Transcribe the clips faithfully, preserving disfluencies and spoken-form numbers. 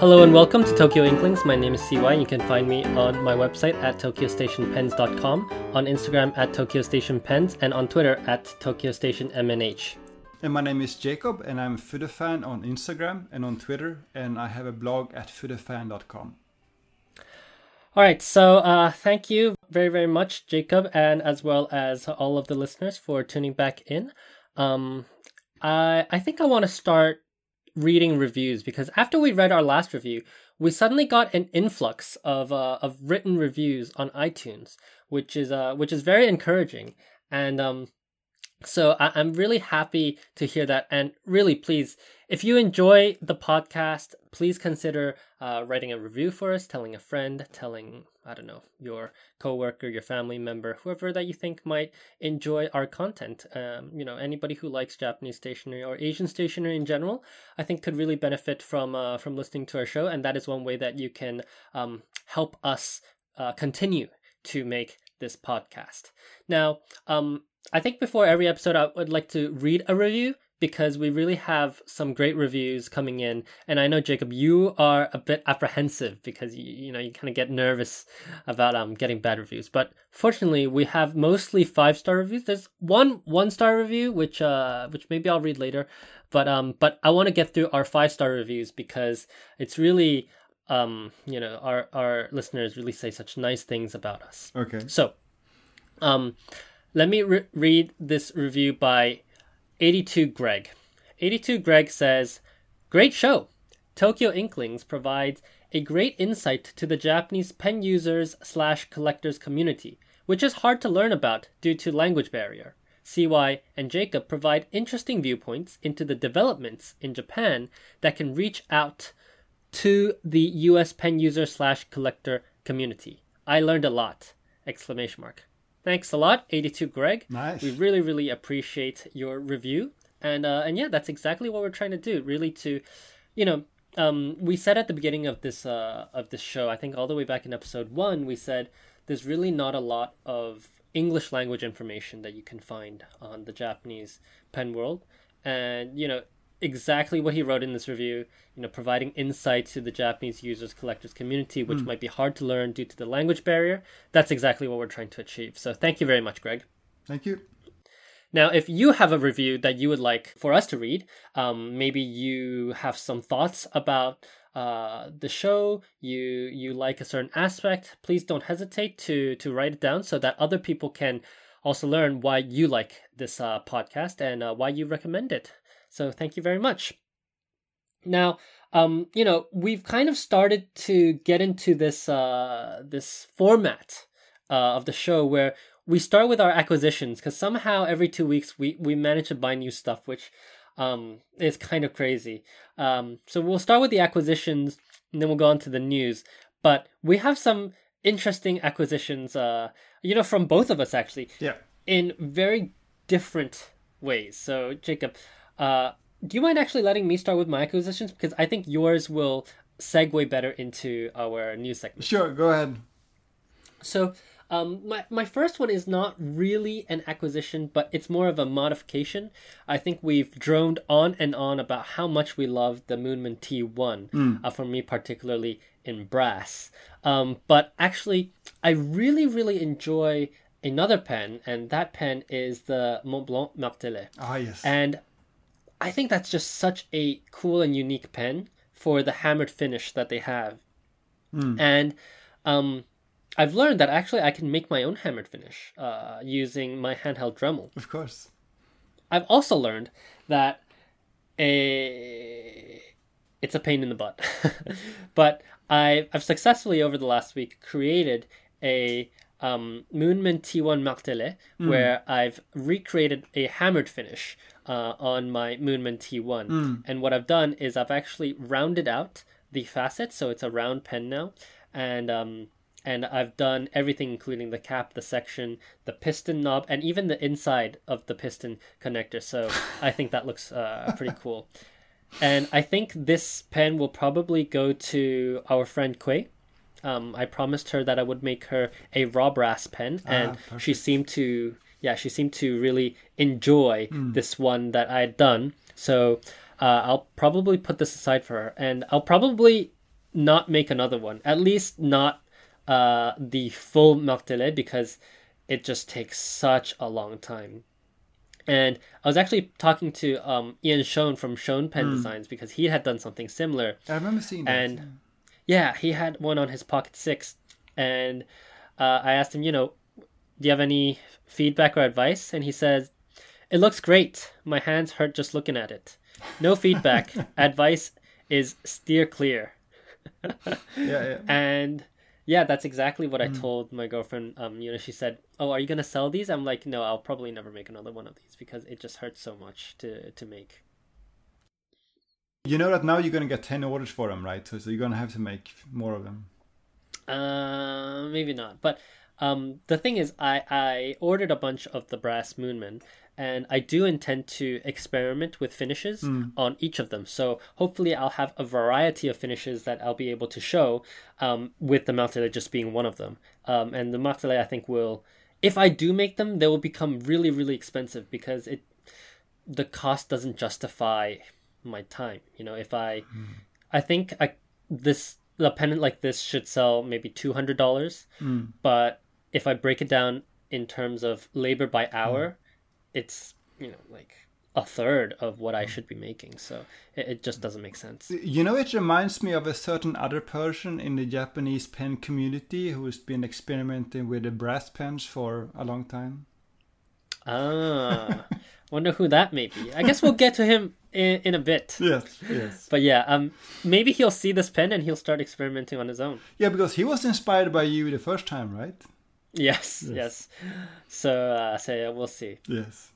Hello and welcome to Tokyo Inklings. My name is C Y. You can find me on my website at tokyo station pens dot com, on Instagram at tokyostationpens, and on Twitter at tokyostationmnh. And my name is Jacob, and I'm FudeFan on Instagram and on Twitter, and I have a blog at fudafan dot com. All right, so uh, thank you very, very much, Jacob, and as well as all of the listeners for tuning back in. Um, I, I think I want to start reading reviews, because after we read our last review, we suddenly got an influx of uh, of written reviews on iTunes, which is uh which is very encouraging, and um so I- I'm really happy to hear that. And really, please, if you enjoy the podcast, please consider uh writing a review for us, telling a friend, telling I don't know your coworker, your family member, whoever that you think might enjoy our content. Um, you know, anybody who likes Japanese stationery or Asian stationery in general, I think could really benefit from uh, from listening to our show, and that is one way that you can um, help us uh, continue to make this podcast. Now, um, I think before every episode, I would like to read a review, because we really have some great reviews coming in. And I know, Jacob, you are a bit apprehensive because, you, you know, you kind of get nervous about um getting bad reviews. But fortunately, we have mostly five-star reviews. There's one one-star review, which uh which maybe I'll read later. But um but I want to get through our five-star reviews, because it's really, um you know, our, our listeners really say such nice things about us. Okay. So um let me re- read this review by eighty-two Greg. eighty-two Greg says, "Great show! Tokyo Inklings provides a great insight to the Japanese pen users slash collectors community, which is hard to learn about due to language barrier. C Y and Jacob provide interesting viewpoints into the developments in Japan that can reach out to the U S pen user slash collector community. I learned a lot!" Exclamation mark. Thanks a lot, eighty-two Greg. Nice. We really, really appreciate your review. And uh, and yeah, that's exactly what we're trying to do, really, to, you know, um, we said at the beginning of this uh, of this show, I think all the way back in episode one, we said there's really not a lot of English language information that you can find on the Japanese pen world. And, you know, exactly what he wrote in this review, you know, providing insight to the Japanese users collectors community, which mm. might be hard to learn due to the language barrier. That's exactly what we're trying to achieve. So thank you very much, Greg. Thank you. Now, if you have a review that you would like for us to read, um, maybe you have some thoughts about uh, the show, you you like a certain aspect, please don't hesitate to to write it down so that other people can also learn why you like this uh, podcast and uh, why you recommend it. So thank you very much. Now, um, you know, we've kind of started to get into this uh, this format uh, of the show where we start with our acquisitions, because somehow every two weeks we, we manage to buy new stuff, which um, is kind of crazy. Um, so we'll start with the acquisitions, and then we'll go on to the news. But we have some interesting acquisitions, uh, you know, from both of us, actually, yeah, in very different ways. So, Jacob, Uh, do you mind actually letting me start with my acquisitions? Because I think yours will segue better into our news segment. Sure, go ahead. So um, my, my first one is not really an acquisition, but it's more of a modification. I think we've droned on and on about how much we love the Moonman T one, mm. uh, for me particularly in brass. Um, but actually, I really, really enjoy another pen, and that pen is the Montblanc Martelé. Ah, yes. And I think that's just such a cool and unique pen for the hammered finish that they have. Mm. And um, I've learned that actually I can make my own hammered finish uh, using my handheld Dremel. Of course. I've also learned that a... it's a pain in the butt. But I, I've successfully, over the last week, created a um, Moonman T one Martelé, mm. where I've recreated a hammered finish Uh, on my Moonman T one. Mm. And what I've done is I've actually rounded out the facet, so it's a round pen now. And um, and I've done everything, including the cap, the section, the piston knob, and even the inside of the piston connector. So I think that looks uh, pretty cool. And I think this pen will probably go to our friend Kui. Um, I promised her that I would make her a raw brass pen, and ah, she seemed to... Yeah, she seemed to really enjoy mm. this one that I had done. So uh, I'll probably put this aside for her. And I'll probably not make another one. At least not uh, the full Martelé, because it just takes such a long time. And I was actually talking to um, Ian Schoen from Schoen Pen mm. Designs, because he had done something similar. I remember seeing that. And yeah. yeah, he had one on his Pocket six. And uh, I asked him, you know, do you have any feedback or advice? And he says, it looks great. My hands hurt just looking at it. No feedback. Advice is steer clear. yeah, yeah. And yeah, that's exactly what mm. I told my girlfriend. Um, you know, she said, "Oh, are you gonna sell these?" I'm like, "No, I'll probably never make another one of these because it just hurts so much to to make." You know that now you're gonna get ten orders for them, right? So, so you're gonna have to make more of them. Uh, maybe not. But um, the thing is, I I ordered a bunch of the brass Moonman. And I do intend to experiment with finishes mm. on each of them. So hopefully I'll have a variety of finishes that I'll be able to show, um, with the Martelé just being one of them. Um, and the Martelé, I think, will, if I do make them, they will become really, really expensive because it the cost doesn't justify my time. You know, if I, mm. I think I this a pendant like this should sell maybe two hundred dollars. Mm. But if I break it down in terms of labor by hour, mm. it's, you know, like a third of what I should be making. So it, it just doesn't make sense. You know, it reminds me of a certain other person in the Japanese pen community who's been experimenting with the brass pens for a long time. Ah, wonder who that may be. I guess we'll get to him in, in a bit. Yes, yes. But yeah, um, maybe he'll see this pen and he'll start experimenting on his own. Yeah, because he was inspired by you the first time, right? Yes, yes, yes. So, uh, so yeah, we'll see. Yes.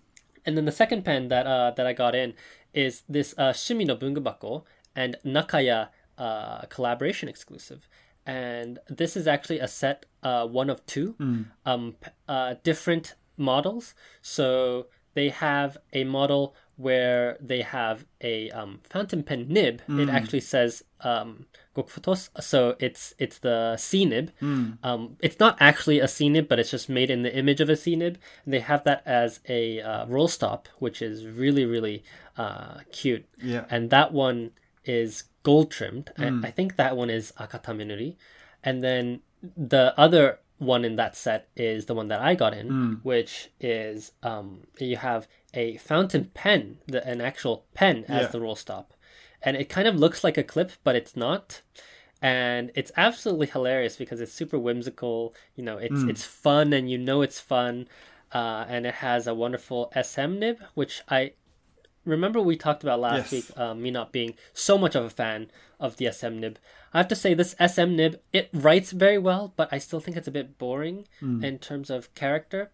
And then the second pen that uh, that I got in is this uh, Shumi no Bungubako and Nakaya uh, collaboration exclusive. And this is actually a set uh, one of two mm. um, uh, different models. So they have a model where they have a um, fountain pen nib. Mm. It actually says um, Gokufutos, so it's it's the C nib. Mm. Um, it's not actually a C nib, but it's just made in the image of a C nib. And they have that as a uh, roll stop, which is really really uh, cute. Yeah. And that one is gold trimmed. Mm. I, I think that one is Akataminuri, and then the other one in that set is the one that I got in, mm. which is um, you have a fountain pen, the, an actual pen as yeah. the roll stop. And it kind of looks like a clip, but it's not. And it's absolutely hilarious because it's super whimsical. You know, it's mm. it's fun and you know it's fun. Uh, and it has a wonderful S M nib, which I remember we talked about last yes. week, um, me not being so much of a fan of the S M nib. I have to say this S M nib, it writes very well, but I still think it's a bit boring mm. in terms of character.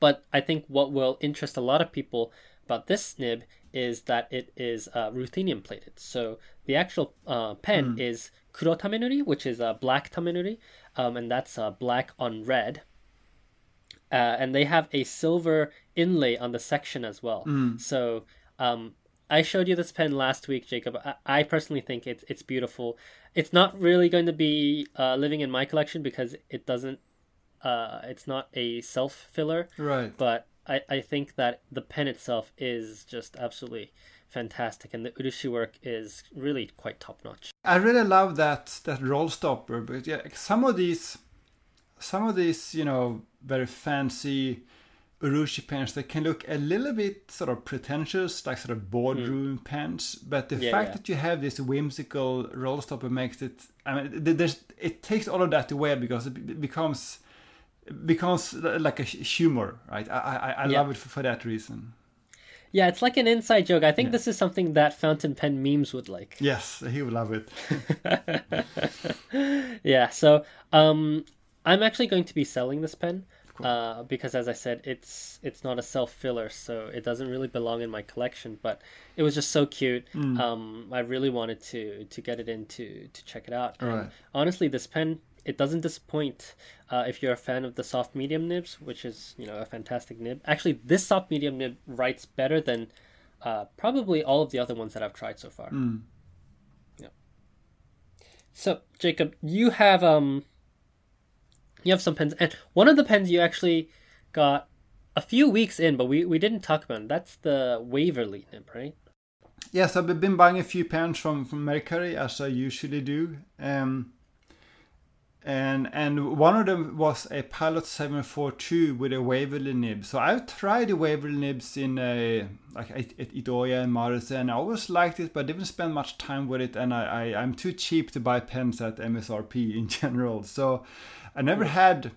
But I think what will interest a lot of people about this nib is that it is uh, ruthenium plated. So the actual uh, pen mm. is Kuro Tamenuri, which is a black Tamenuri, um, and that's uh, black on red. Uh, and they have a silver inlay on the section as well. Mm. So um, I showed you this pen last week, Jacob. I, I personally think it's it's beautiful. It's not really going to be uh, living in my collection because it doesn't. Uh, it's not a self filler, right? But I, I think that the pen itself is just absolutely fantastic, and the Urushi work is really quite top notch. I really love that that roll stopper, but yeah, some of these, some of these, you know, very fancy Urushi pens, they can look a little bit sort of pretentious, like sort of boardroom mm. pens. But the yeah, fact yeah. that you have this whimsical roll stopper makes it. I mean, there's it takes all of that away because it becomes. Becomes like a humor, right? I I, I yeah. love it for, for that reason. Yeah, it's like an inside joke. I think yeah. this is something that fountain pen memes would like. Yes, he would love it. yeah, so um, I'm actually going to be selling this pen uh, because, as I said, it's it's not a self-filler, so it doesn't really belong in my collection, but it was just so cute. Mm. Um, I really wanted to, to get it in to, to check it out. And right. honestly, this pen... it doesn't disappoint uh, if you're a fan of the soft medium nibs, which is, you know, a fantastic nib. Actually, this soft medium nib writes better than uh, probably all of the other ones that I've tried so far. Mm. Yeah. So, Jacob, you have um, you have some pens, and one of the pens you actually got a few weeks in, but we, we didn't talk about it. That's the Waverly nib, right? yes, I've been buying a few pens from, from Mercari, as I usually do. Um, and and one of them was a Pilot seven forty-two with a Waverly nib. So I've tried the Waverly nibs in a, like at Idoya and Morison. I always liked it, but I didn't spend much time with it. And I, I, I'm too cheap to buy pens at M S R P in general. So I never had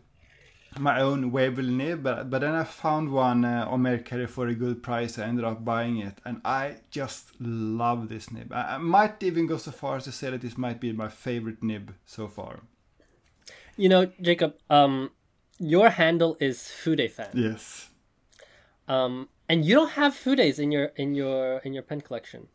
my own Waverly nib, but, but then I found one uh, on Mercari for a good price. I ended up buying it, and I just love this nib. I, I might even go so far as to say that this might be my favorite nib so far. You know, Jacob, um, your handle is FudeFan. Yes. Um, and you don't have Fudes in your in your in your pen collection.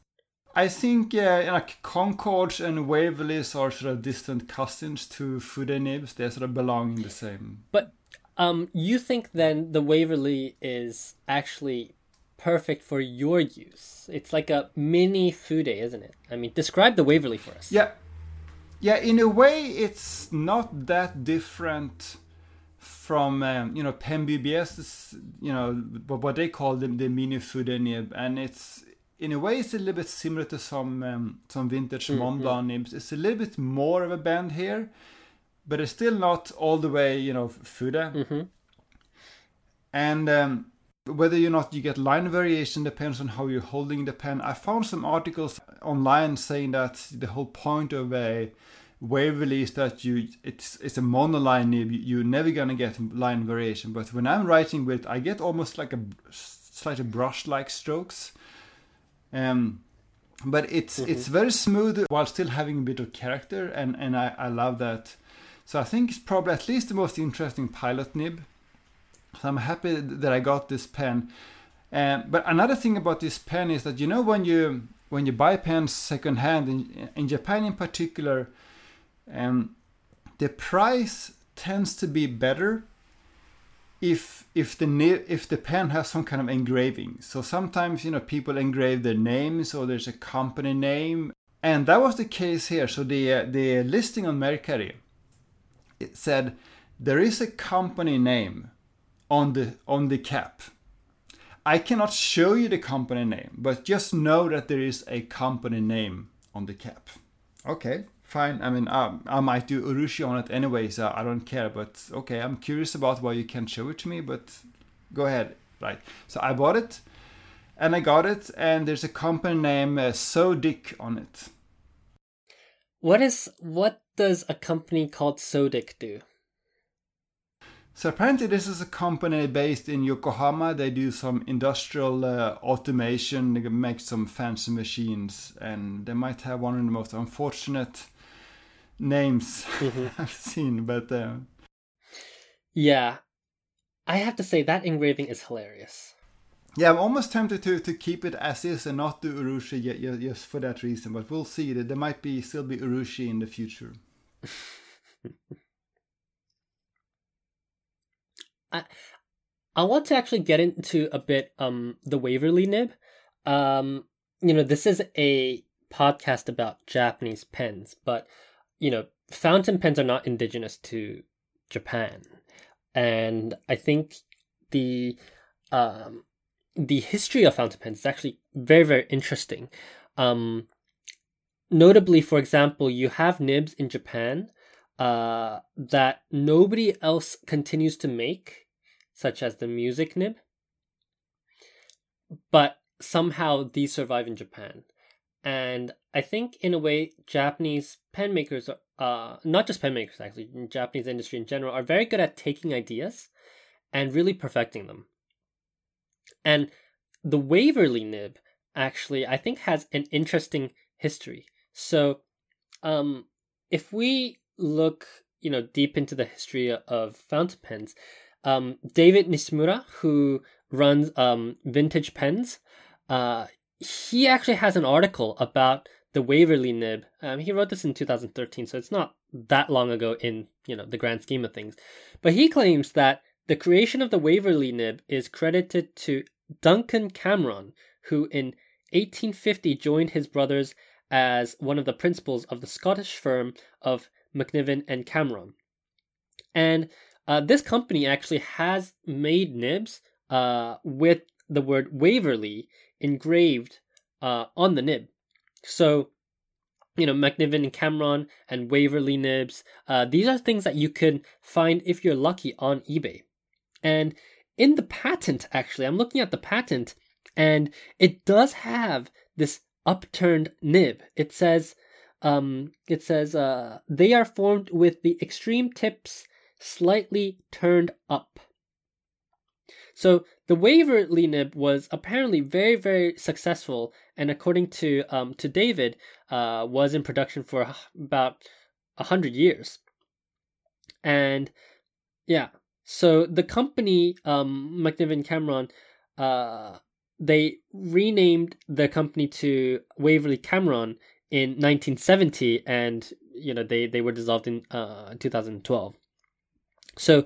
I think uh, like Concords and Waverlys are sort of distant cousins to Fude nibs. They sort of belong in the same. But um, you think then the Waverly is actually perfect for your use? It's like a mini Fude, isn't it? I mean, describe the Waverly for us. Yeah. Yeah, in a way, it's not that different from um, you know Pen B B S's, you know what they call them, the mini Fude nib, and it's in a way it's a little bit similar to some um, some vintage mm-hmm. Montblanc nibs. It's a little bit more of a bend here, but it's still not all the way you know Fude. Mm-hmm. And um, whether or not you get line variation depends on how you're holding the pen. I found some articles online saying that the whole point of a Waverly is that you it's it's a monoline nib. You're never gonna get line variation. But when I'm writing with, I get almost like a slightly brush-like strokes. Um, but it's mm-hmm. it's very smooth while still having a bit of character, and and I, I love that. So I think it's probably at least the most interesting Pilot nib. So I'm happy that I got this pen. Um, but another thing about this pen is that, you know, when you when you buy pens secondhand, in, in Japan in particular, um, the price tends to be better if if the if the pen has some kind of engraving. So sometimes, you know, people engrave their names or there's a company name. And that was the case here. So the, uh, the listing on Mercari, it said there is a company name on the on the cap. I cannot show you the company name, but just know that there is a company name on the cap. Okay, fine. I mean, um, I might do Urushi on it anyway, so I don't care. But okay, I'm curious about why you can't show it to me, but go ahead. Right. So I bought it, and I got it, and there's a company name, uh, So Dick, on it. What is what does a company called So Dick do? So apparently this is a company based in Yokohama. They do some industrial uh, automation. They make some fancy machines, and they might have one of the most unfortunate names mm-hmm. I've seen. But uh... yeah, I have to say that engraving is hilarious. Yeah, I'm almost tempted to, to keep it as is and not do Urushi yet, just for that reason. But we'll see. There might be still be Urushi in the future. I I want to actually get into a bit um the Waverly nib. Um, you know, this is a podcast about Japanese pens, but, you know, fountain pens are not indigenous to Japan. And I think the um the history of fountain pens is actually very, very interesting. Um, notably, for example, you have nibs in Japan Uh, that nobody else continues to make, such as the music nib. But somehow these survive in Japan. And I think in a way, Japanese pen makers, uh, not just pen makers actually, in Japanese industry in general, are very good at taking ideas and really perfecting them. And the Waverly nib actually, I think, has an interesting history. So um, if we look, you know, deep into the history of fountain pens, um, David Nishimura, who runs um, Vintage Pens, uh, he actually has an article about the Waverly nib. Um, he wrote this in two thousand thirteen, so it's not that long ago in, you know, the grand scheme of things. But he claims that the creation of the Waverly nib is credited to Duncan Cameron, who in eighteen fifty joined his brothers as one of the principals of the Scottish firm of McNiven and Cameron. And uh, this company actually has made nibs uh, with the word Waverly engraved uh, on the nib. So, you know, McNiven and Cameron and Waverly nibs, uh, these are things that you can find if you're lucky on eBay. And in the patent, actually, I'm looking at the patent, and it does have this upturned nib. It says, um, it says uh, they are formed with the extreme tips slightly turned up. So the Waverly nib was apparently very, very successful, and according to um, to David, uh, was in production for about a hundred years. And yeah, so the company, um, McNiven and Cameron, uh, they renamed the company to Waverly Cameron in nineteen seventy, and you know they, they were dissolved in uh, two thousand twelve. So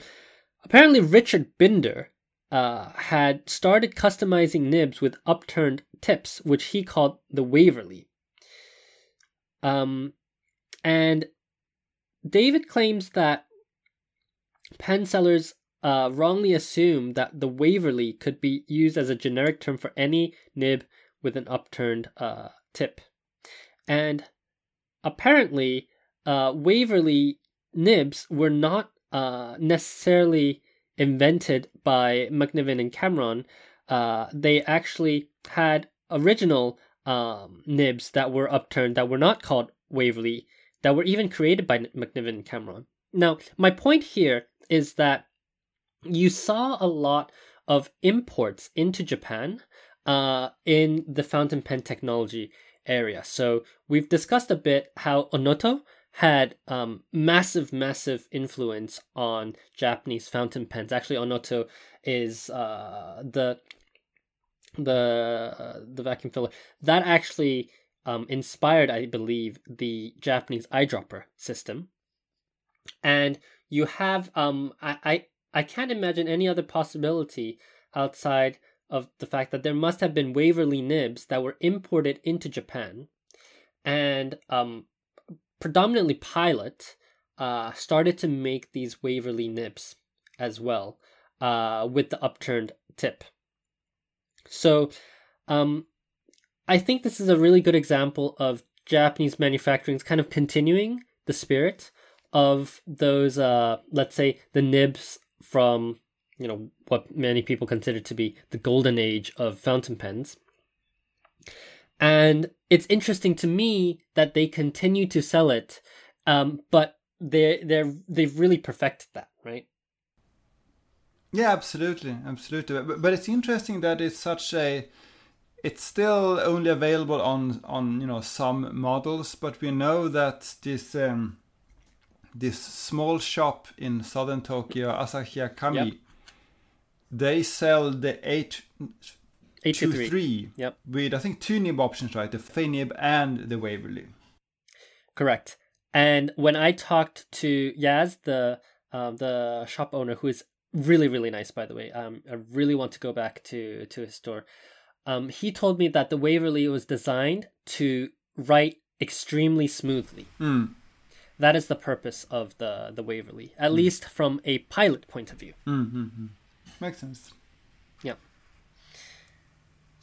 apparently Richard Binder Uh, had started customizing nibs with upturned tips, which he called the Waverly. Um, and David claims that pen sellers uh, wrongly assumed that the Waverly could be used as a generic term for any nib with an upturned uh, tip. And apparently, uh, Waverly nibs were not uh, necessarily invented by McNiven and Cameron. Uh, they actually had original um, nibs that were upturned that were not called Waverly, that were even created by McNiven and Cameron. Now, my point here is that you saw a lot of imports into Japan uh, in the fountain pen technology area. So we've discussed a bit how Onoto had um, massive, massive influence on Japanese fountain pens. Actually, Onoto is uh, the the uh, the vacuum filler that actually um, inspired, I believe, the Japanese eyedropper system. And you have um, I, I I can't imagine any other possibility outside of the fact that there must have been Waverly nibs that were imported into Japan, and um. predominantly Pilot uh, started to make these Waverly nibs as well, uh, with the upturned tip. So um, I think this is a really good example of Japanese manufacturing kind of continuing the spirit of those, uh, let's say, the nibs from, you know, what many people consider to be the golden age of fountain pens. And it's interesting to me that they continue to sell it, um, but they they they've really perfected that, right? Yeah, absolutely, absolutely. But, but it's interesting that it's such a, it's still only available on on you know some models, but we know that this um, this small shop in southern Tokyo, Asahiyakami, yep, they sell the eight. eighty-three Yep. With, I think, two nib options, right? The Fei nib and the Waverly. Correct. And when I talked to Yaz, the uh, the shop owner, who is really, really nice, by the way, um, I really want to go back to, to his store, um, he told me that the Waverly was designed to write extremely smoothly. Mm. That is the purpose of the, the Waverly, at mm. least from a Pilot point of view. Mm-hmm. Makes sense. Yeah.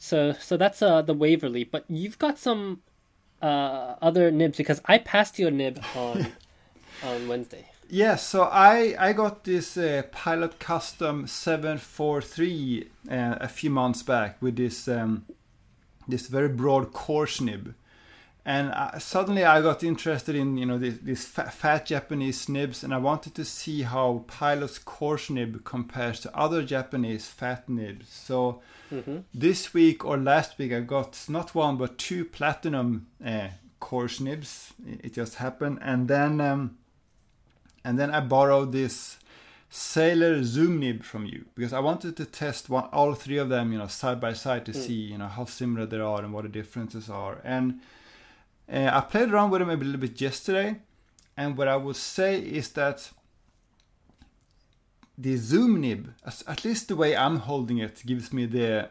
So so that's uh, the Waverly, but you've got some uh, other nibs, because I passed you a nib on on Wednesday. Yes, yeah, so I, I got this uh, Pilot Custom seven forty-three uh, a few months back with this um, this very broad coarse nib. And I, suddenly I got interested in you know these, these fat, fat Japanese nibs, and I wanted to see how Pilot's coarse nib compares to other Japanese fat nibs. So mm-hmm. this week or last week I got not one but two Platinum uh, coarse nibs. It just happened, and then um, and then I borrowed this Sailor Zoom nib from you, because I wanted to test one, all three of them, you know, side by side to mm. see you know how similar they are and what the differences are. And Uh, I played around with them a little bit yesterday, and what I would say is that the Zoom nib, at least the way I'm holding it, gives me the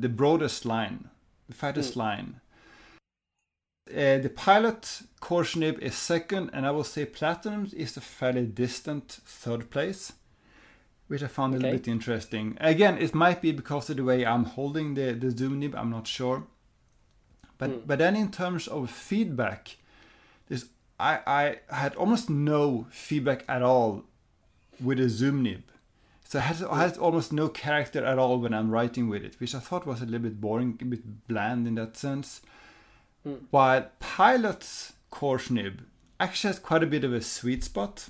the broadest line, the fattest mm. line. Uh, the Pilot coarse nib is second, and I will say Platinum is a fairly distant third place, which I found okay. a little bit interesting. Again, it might be because of the way I'm holding the, the Zoom nib, I'm not sure. But mm. but then in terms of feedback, this I, I had almost no feedback at all with a Zoom nib. So I had, I had almost no character at all when I'm writing with it, which I thought was a little bit boring, a bit bland in that sense. Mm. While Pilot's coarse nib actually has quite a bit of a sweet spot.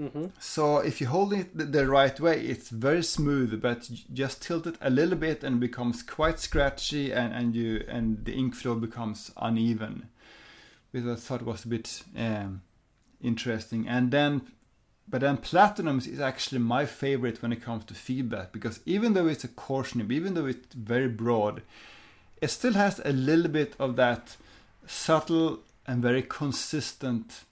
Mm-hmm. So if you hold it the right way, it's very smooth, but just tilt it a little bit and it becomes quite scratchy, and, and, you, and the ink flow becomes uneven, which I thought was a bit um, interesting. And then... But then Platinum is actually my favorite when it comes to feedback, because even though it's a coarse nib, even though it's very broad, it still has a little bit of that subtle and very consistent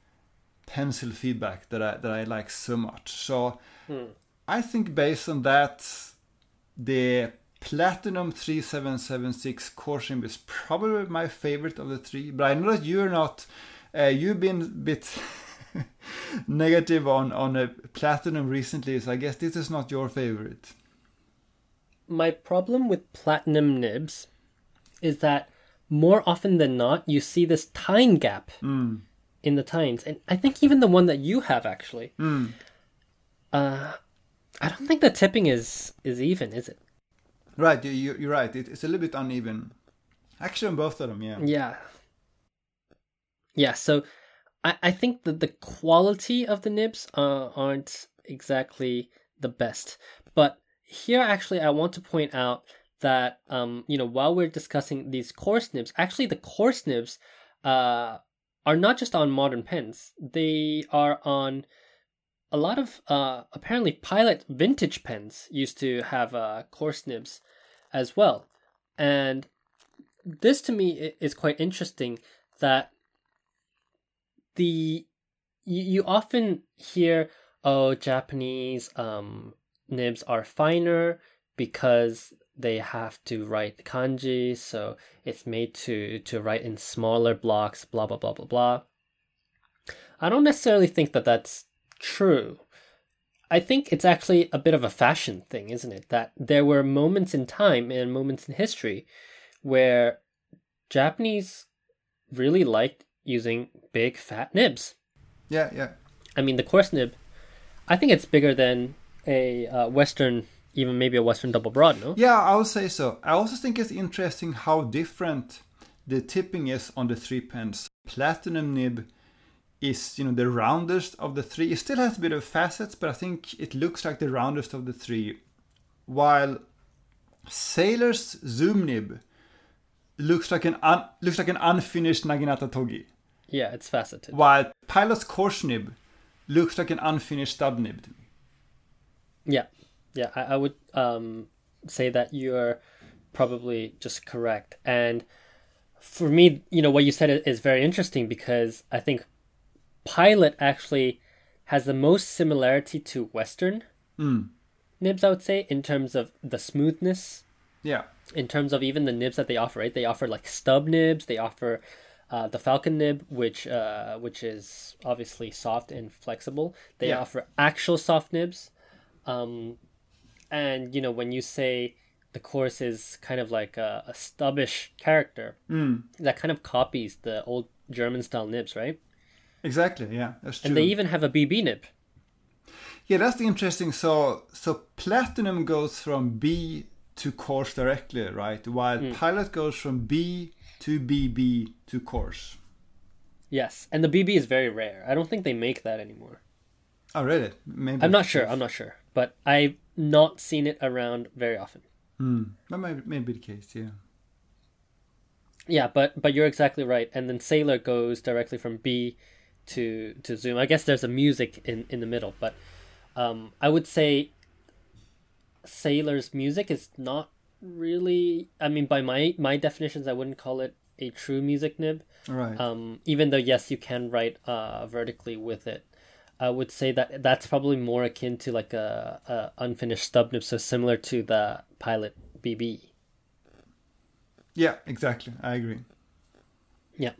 pencil feedback that I that I like so much. So hmm. I think based on that, the Platinum three seven seven six coarse nib is probably my favorite of the three. But I know that you're not, uh, you've been a bit... negative on on a Platinum recently, so I guess this is not your favorite. My problem with Platinum nibs is that more often than not you see this tine gap mm. in the tines, and I think even the one that you have actually mm. uh I don't think the tipping is is even, is it? Right, you, you're right, it, it's a little bit uneven actually on both of them. Yeah yeah yeah So I think that the quality of the nibs uh, aren't exactly the best. But here, actually, I want to point out that, um, you know, while we're discussing these coarse nibs, actually the coarse nibs uh, are not just on modern pens. They are on a lot of, uh, apparently, Pilot vintage pens used to have uh, coarse nibs as well. And this, to me, is quite interesting that The you, you often hear, oh, Japanese um, nibs are finer because they have to write kanji, so it's made to, to write in smaller blocks, blah, blah, blah, blah, blah. I don't necessarily think that that's true. I think it's actually a bit of a fashion thing, isn't it? That there were moments in time and moments in history where Japanese really liked using big fat nibs. Yeah, yeah. I mean, the coarse nib, I think it's bigger than a uh, Western, even maybe a Western double broad, no? Yeah, I would say so. I also think it's interesting how different the tipping is on the three pens. Platinum nib is, you know, the roundest of the three. It still has a bit of facets, but I think it looks like the roundest of the three. While Sailor's Zoom nib looks like an un- looks like an unfinished Naginata Togi. Yeah, it's faceted. While Pilot's coarse nib looks like an unfinished stub nib to me. Yeah, yeah, I, I would um, say that you're probably just correct. And for me, you know, what you said is very interesting, because I think Pilot actually has the most similarity to Western mm. nibs, I would say, in terms of the smoothness. Yeah. In terms of even the nibs that they offer, right? They offer like stub nibs, they offer... Uh, the Falcon nib, which uh, which is obviously soft and flexible. They yeah. offer actual soft nibs. Um, and, you know, when you say the course is kind of like a, a stubbish character, mm. that kind of copies the old German-style nibs, right? Exactly, yeah, that's true. And they even have a B B nib. Yeah, that's the interesting. So, so Platinum goes from B to coarse directly, right? While mm. Pilot goes from B to B B to coarse. Yes, and the B B is very rare. I don't think they make that anymore. Oh, really? Maybe. I'm not sure. I'm not sure, but I've not seen it around very often. Mm. That might, might be the case. Yeah. Yeah, but but you're exactly right. And then Sailor goes directly from B to to Zoom. I guess there's a music in, in the middle, but um, I would say Sailor's music is not really, I mean, by my my definitions, I wouldn't call it a true music nib, right? Um even though, yes, you can write uh vertically with it. I would say that that's probably more akin to like a, a unfinished stub nib, so similar to the Pilot B B. Yeah, exactly, I agree. Yeah.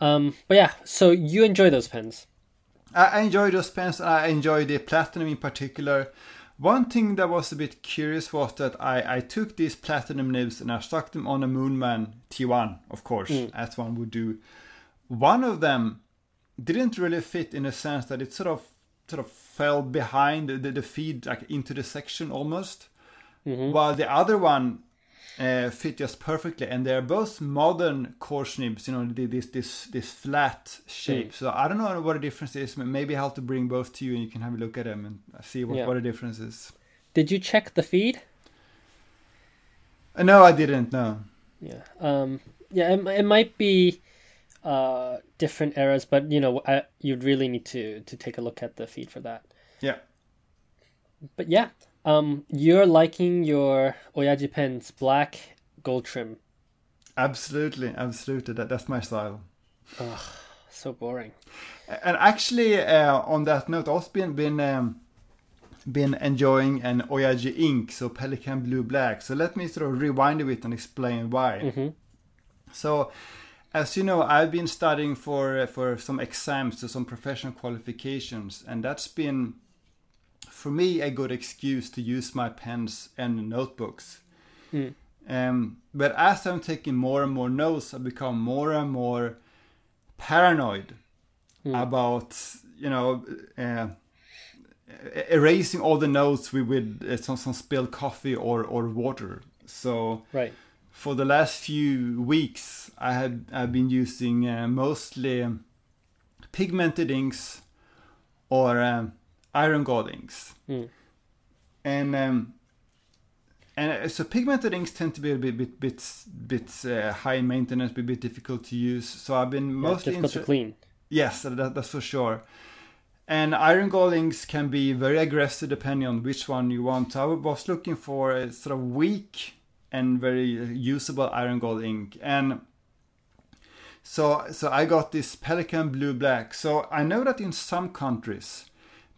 Um but yeah, so you enjoy those pens? I enjoy those pens. I enjoy the Platinum in particular. One thing that was a bit curious was that I, I took these platinum nibs and I stuck them on a Moonman T one, of course, mm. as one would do. One of them didn't really fit in a sense that it sort of sort of fell behind the, the feed, like into the section almost, mm-hmm. while the other one uh, fit just perfectly. And they're both modern coarse nibs, you know, this this this flat shape. Mm. So I don't know what the difference is. Maybe I'll have to bring both to you and you can have a look at them and see what, yeah. what the difference is. Did you check the feed? Uh, no, I didn't. No. Yeah. Um. Yeah. It, it might be. Uh, different eras, but you know, I, you'd really need to to take a look at the feed for that. Yeah. But yeah, um, you're liking your Oyaji pens black gold trim. Absolutely, absolutely. That that's my style. Ugh, so boring. And actually, uh, on that note, I've been been um, been enjoying an Oyaji ink, so Pelican blue black. So let me sort of rewind a bit and explain why. Mm-hmm. So. As you know, I've been studying for for some exams, so some professional qualifications, and that's been, for me, a good excuse to use my pens and notebooks. Mm. Um, but as I'm taking more and more notes, I become more and more paranoid mm. about, you know, uh, erasing all the notes with, with some, some spilled coffee or, or water. So right. For the last few weeks, I had I've been using uh, mostly pigmented inks or um, iron gold inks, mm. and um, and so pigmented inks tend to be a bit bit bit, bit uh, high maintenance, a bit difficult to use. So I've been mostly yeah, difficult inter- to clean. Yes, that, that's for sure. And iron gold inks can be very aggressive depending on which one you want. So I was looking for a sort of weak and very usable iron gold ink, and so so I got this Pelican blue black. So I know that in some countries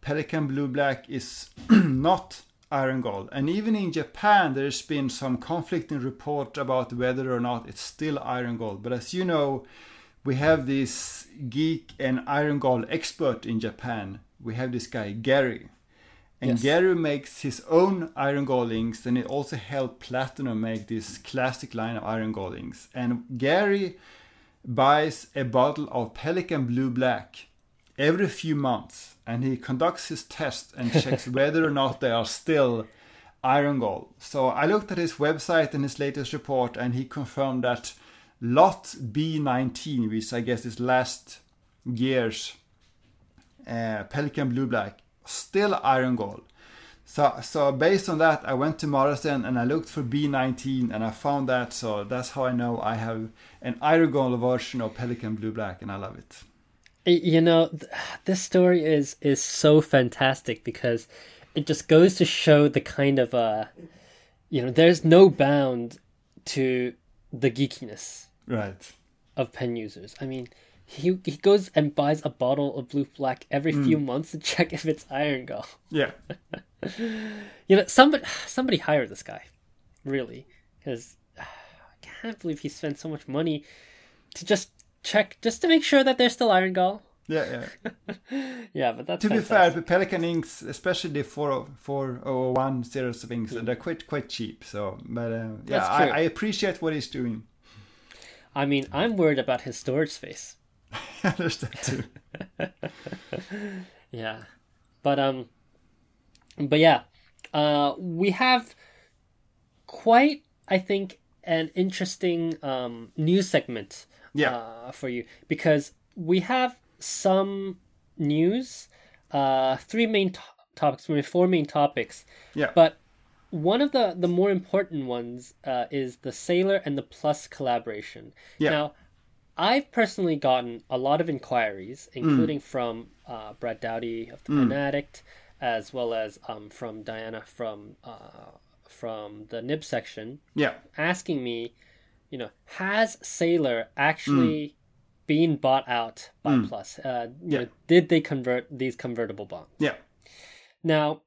Pelican blue black is not iron gold, and even in Japan there's been some conflicting report about whether or not it's still iron gold. But as you know, we have this geek and iron gold expert in Japan. We have this guy Gary. And yes. Gary makes his own iron gold inks, and it also helped Platinum make this classic line of iron gold inks. And Gary buys a bottle of Pelican blue black every few months, and he conducts his tests and checks whether or not they are still iron gold. So I looked at his website and his latest report, and he confirmed that lot B nineteen, which I guess is last year's uh, Pelican blue black, still iron gold. So so based on that, I went to Morison and I looked for B nineteen and I found that. So that's how I know I have an iron gold version of Pelican blue black, and I love it. You know, this story is is so fantastic because it just goes to show the kind of uh you know, there's no bound to the geekiness right of pen users. I mean, He he goes and buys a bottle of blue black every mm. few months to check if it's iron gold. Yeah, you know, somebody somebody hire this guy, really, because uh, I can't believe he spent so much money to just check, just to make sure that they're still iron gold. Yeah, yeah, yeah. But that's to fantastic. Be fair, the Pelican inks, especially the four four oh one series of inks, mm. they're quite quite cheap. So, but uh, yeah, I, I appreciate what he's doing. I mean, I'm worried about his storage space. I understand too. Yeah, but um, but yeah, uh, we have quite, I think, an interesting um news segment. Yeah. Uh, for you, because we have some news, uh, three main to- topics, maybe four main topics. Yeah. But one of the the more important ones uh, is the Sailor and the Plus collaboration. Yeah. Now, I've personally gotten a lot of inquiries, including mm. from uh, Brad Dowdy of the mm. Pen Addict, as well as um, from Diana from uh, from the Nib Section, yeah. asking me, you know, has Sailor actually mm. been bought out by mm. Plus? Uh, yeah. You know, did they convert these convertible bonds? Yeah. Now,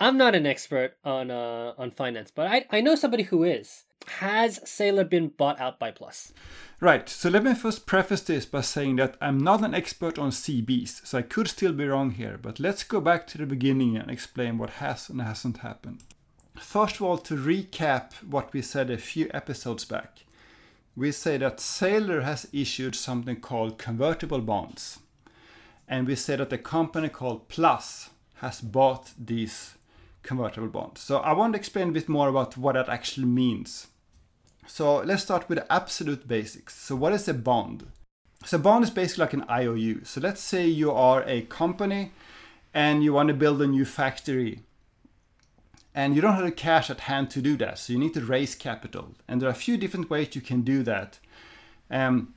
I'm not an expert on uh, on finance, but I I know somebody who is. Has Sailor been bought out by Plus? Right, so let me first preface this by saying that I'm not an expert on C Bs, so I could still be wrong here, but let's go back to the beginning and explain what has and hasn't happened. First of all, to recap what we said a few episodes back, we say that Sailor has issued something called convertible bonds, and we say that a company called Plus has bought these convertible bonds. So I want to explain a bit more about what that actually means. So let's start with the absolute basics. So what is a bond? So a bond is basically like an I O U. So let's say you are a company and you want to build a new factory and you don't have the cash at hand to do that. So you need to raise capital. And there are a few different ways you can do that. Um,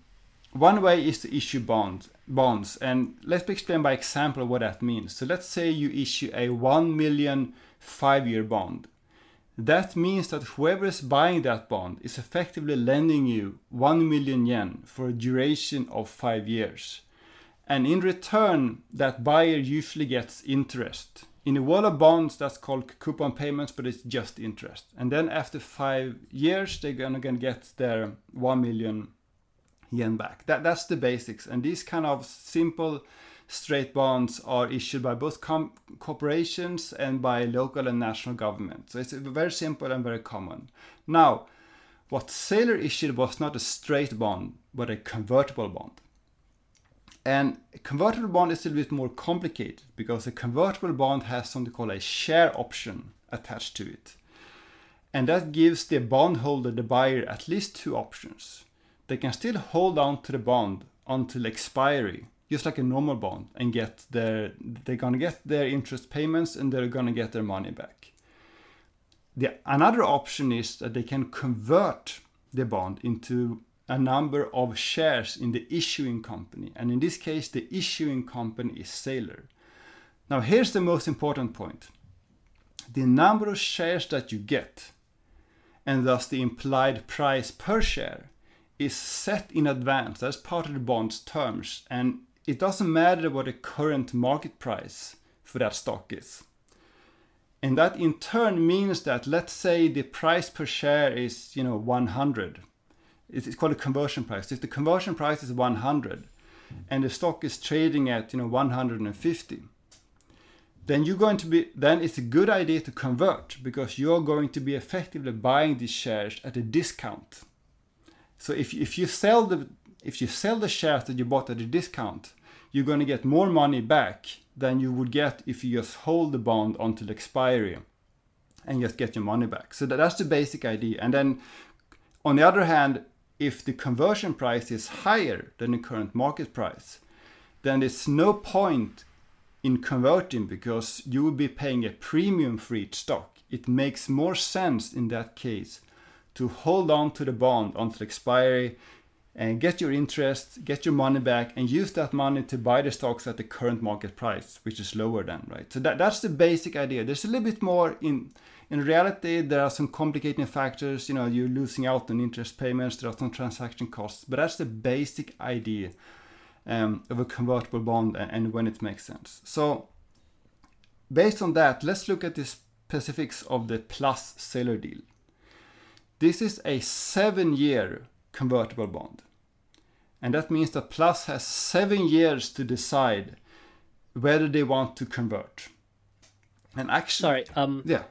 one way is to issue bond, bonds. And let's explain by example what that means. So let's say you issue a one million five-year bond. That means that whoever is buying that bond is effectively lending you one million yen for a duration of five years. And in return, that buyer usually gets interest. In the world of bonds, that's called coupon payments, but it's just interest. And then after five years, they're gonna get their one million yen back. That, that's the basics. And these kind of simple, straight bonds are issued by both com- corporations and by local and national governments. So it's very simple and very common. Now, what Sailor issued was not a straight bond, but a convertible bond. And a convertible bond is a little bit more complicated because a convertible bond has something called a share option attached to it. And that gives the bondholder, the buyer, at least two options. They can still hold on to the bond until expiry, just like a normal bond, and get their, they're gonna get their interest payments and they're gonna get their money back. The, another option is that they can convert the bond into a number of shares in the issuing company. And in this case, the issuing company is Sailor. Now here's the most important point. The number of shares that you get, and thus the implied price per share, is set in advance. That's part of the bond's terms. And it doesn't matter what the current market price for that stock is. And that in turn means that, let's say the price per share is, you know, one hundred. It's called a conversion price. If the conversion price is one hundred and the stock is trading at, you know, one hundred fifty, then you're going to be, then it's a good idea to convert because you're going to be effectively buying these shares at a discount. So if, if you sell the If you sell the shares that you bought at a discount, you're going to get more money back than you would get if you just hold the bond until expiry and just get your money back. So that, that's the basic idea. And then on the other hand, if the conversion price is higher than the current market price, then there's no point in converting because you will be paying a premium for each stock. It makes more sense in that case to hold on to the bond until expiry and get your interest, get your money back, and use that money to buy the stocks at the current market price, which is lower than, right? So that, that's the basic idea. There's a little bit more in in reality. There are some complicating factors. You know, you're losing out on interest payments. There are some transaction costs, but that's the basic idea um, of a convertible bond and, and when it makes sense. So based on that, let's look at the specifics of the Plus Sailor deal. This is a seven-year convertible bond. And that means that Plus has seven years to decide whether they want to convert. And actually, sorry, um, yeah.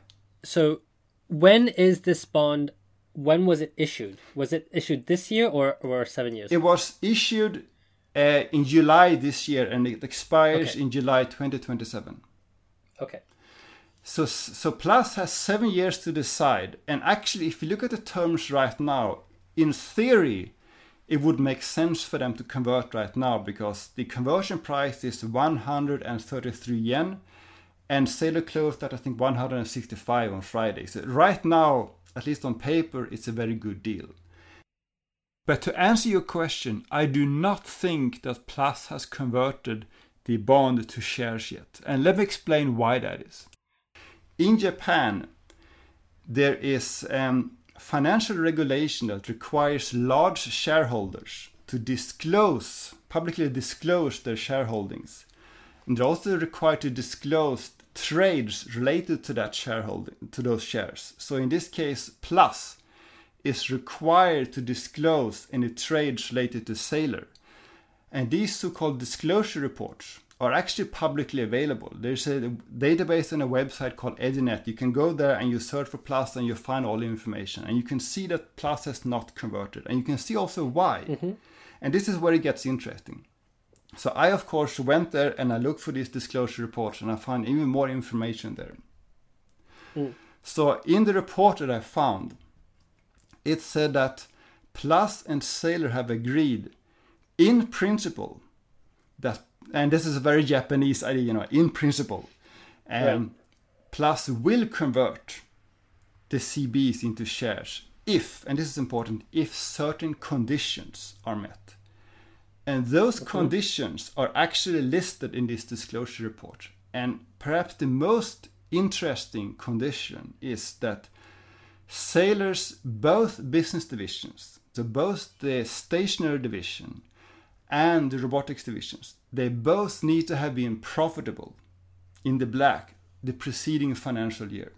So when is this bond, when was it issued? Was it issued this year or, or seven years? It was issued uh, in July this year and it expires okay. in July twenty twenty-seven. Okay. So, so Plus has seven years to decide. And actually, if you look at the terms right now, in theory, it would make sense for them to convert right now because the conversion price is one hundred thirty-three yen and Sailor closed at, I think, one hundred sixty-five on Friday. So right now, at least on paper, it's a very good deal. But to answer your question, I do not think that Plus has converted the bond to shares yet. And let me explain why that is. In Japan, there is um, financial regulation that requires large shareholders to disclose, publicly disclose their shareholdings. And they're also required to disclose trades related to that shareholding, to those shares. So in this case, Plus is required to disclose any trades related to Sailor. And these so-called disclosure reports are actually publicly available. There's a database and a website called Edinet. You can go there and you search for Plus and you find all the information. And you can see that Plus has not converted. And you can see also why. Mm-hmm. And this is where it gets interesting. So I, of course, went there and I looked for these disclosure reports and I found even more information there. Mm. So in the report that I found, it said that Plus and Sailor have agreed in principle that, and this is a very Japanese idea, you know, in principle, um, right. Plus will convert the C Bs into shares if, and this is important, if certain conditions are met. And those mm-hmm. conditions are actually listed in this disclosure report. And perhaps the most interesting condition is that Sailor's both business divisions, so both the stationary division and the robotics divisions, they both need to have been profitable in the black the preceding financial year.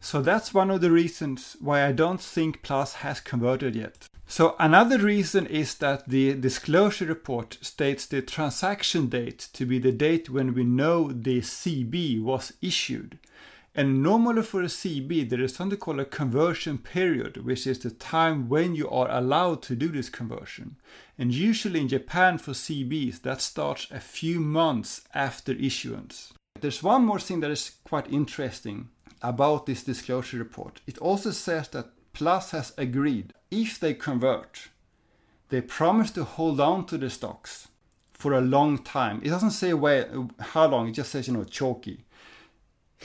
So that's one of the reasons why I don't think Plus has converted yet. So another reason is that the disclosure report states the transaction date to be the date when we know the C B was issued. And normally for a C B, there is something called a conversion period, which is the time when you are allowed to do this conversion. And usually in Japan for C Bs, that starts a few months after issuance. There's one more thing that is quite interesting about this disclosure report. It also says that Plus has agreed, if they convert, they promise to hold on to the stocks for a long time. It doesn't say where, how long, it just says, you know, choki.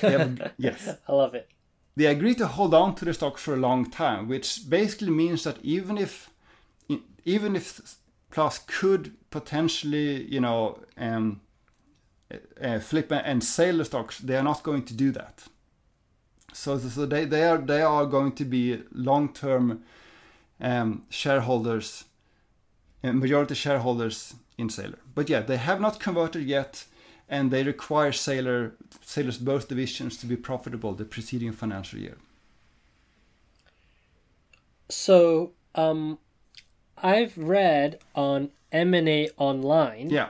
Have, yes. I love it. They agree to hold on to the stock for a long time, which basically means that even if even if Plus could potentially, you know, um, uh, flip and sell the stocks, they are not going to do that. So, so they, they are they are going to be long-term um, shareholders, uh, majority shareholders in Sailor. But yeah, they have not converted yet. And they require Sailor, Sailor's both divisions to be profitable the preceding financial year. So um, I've read on M and A Online, yeah,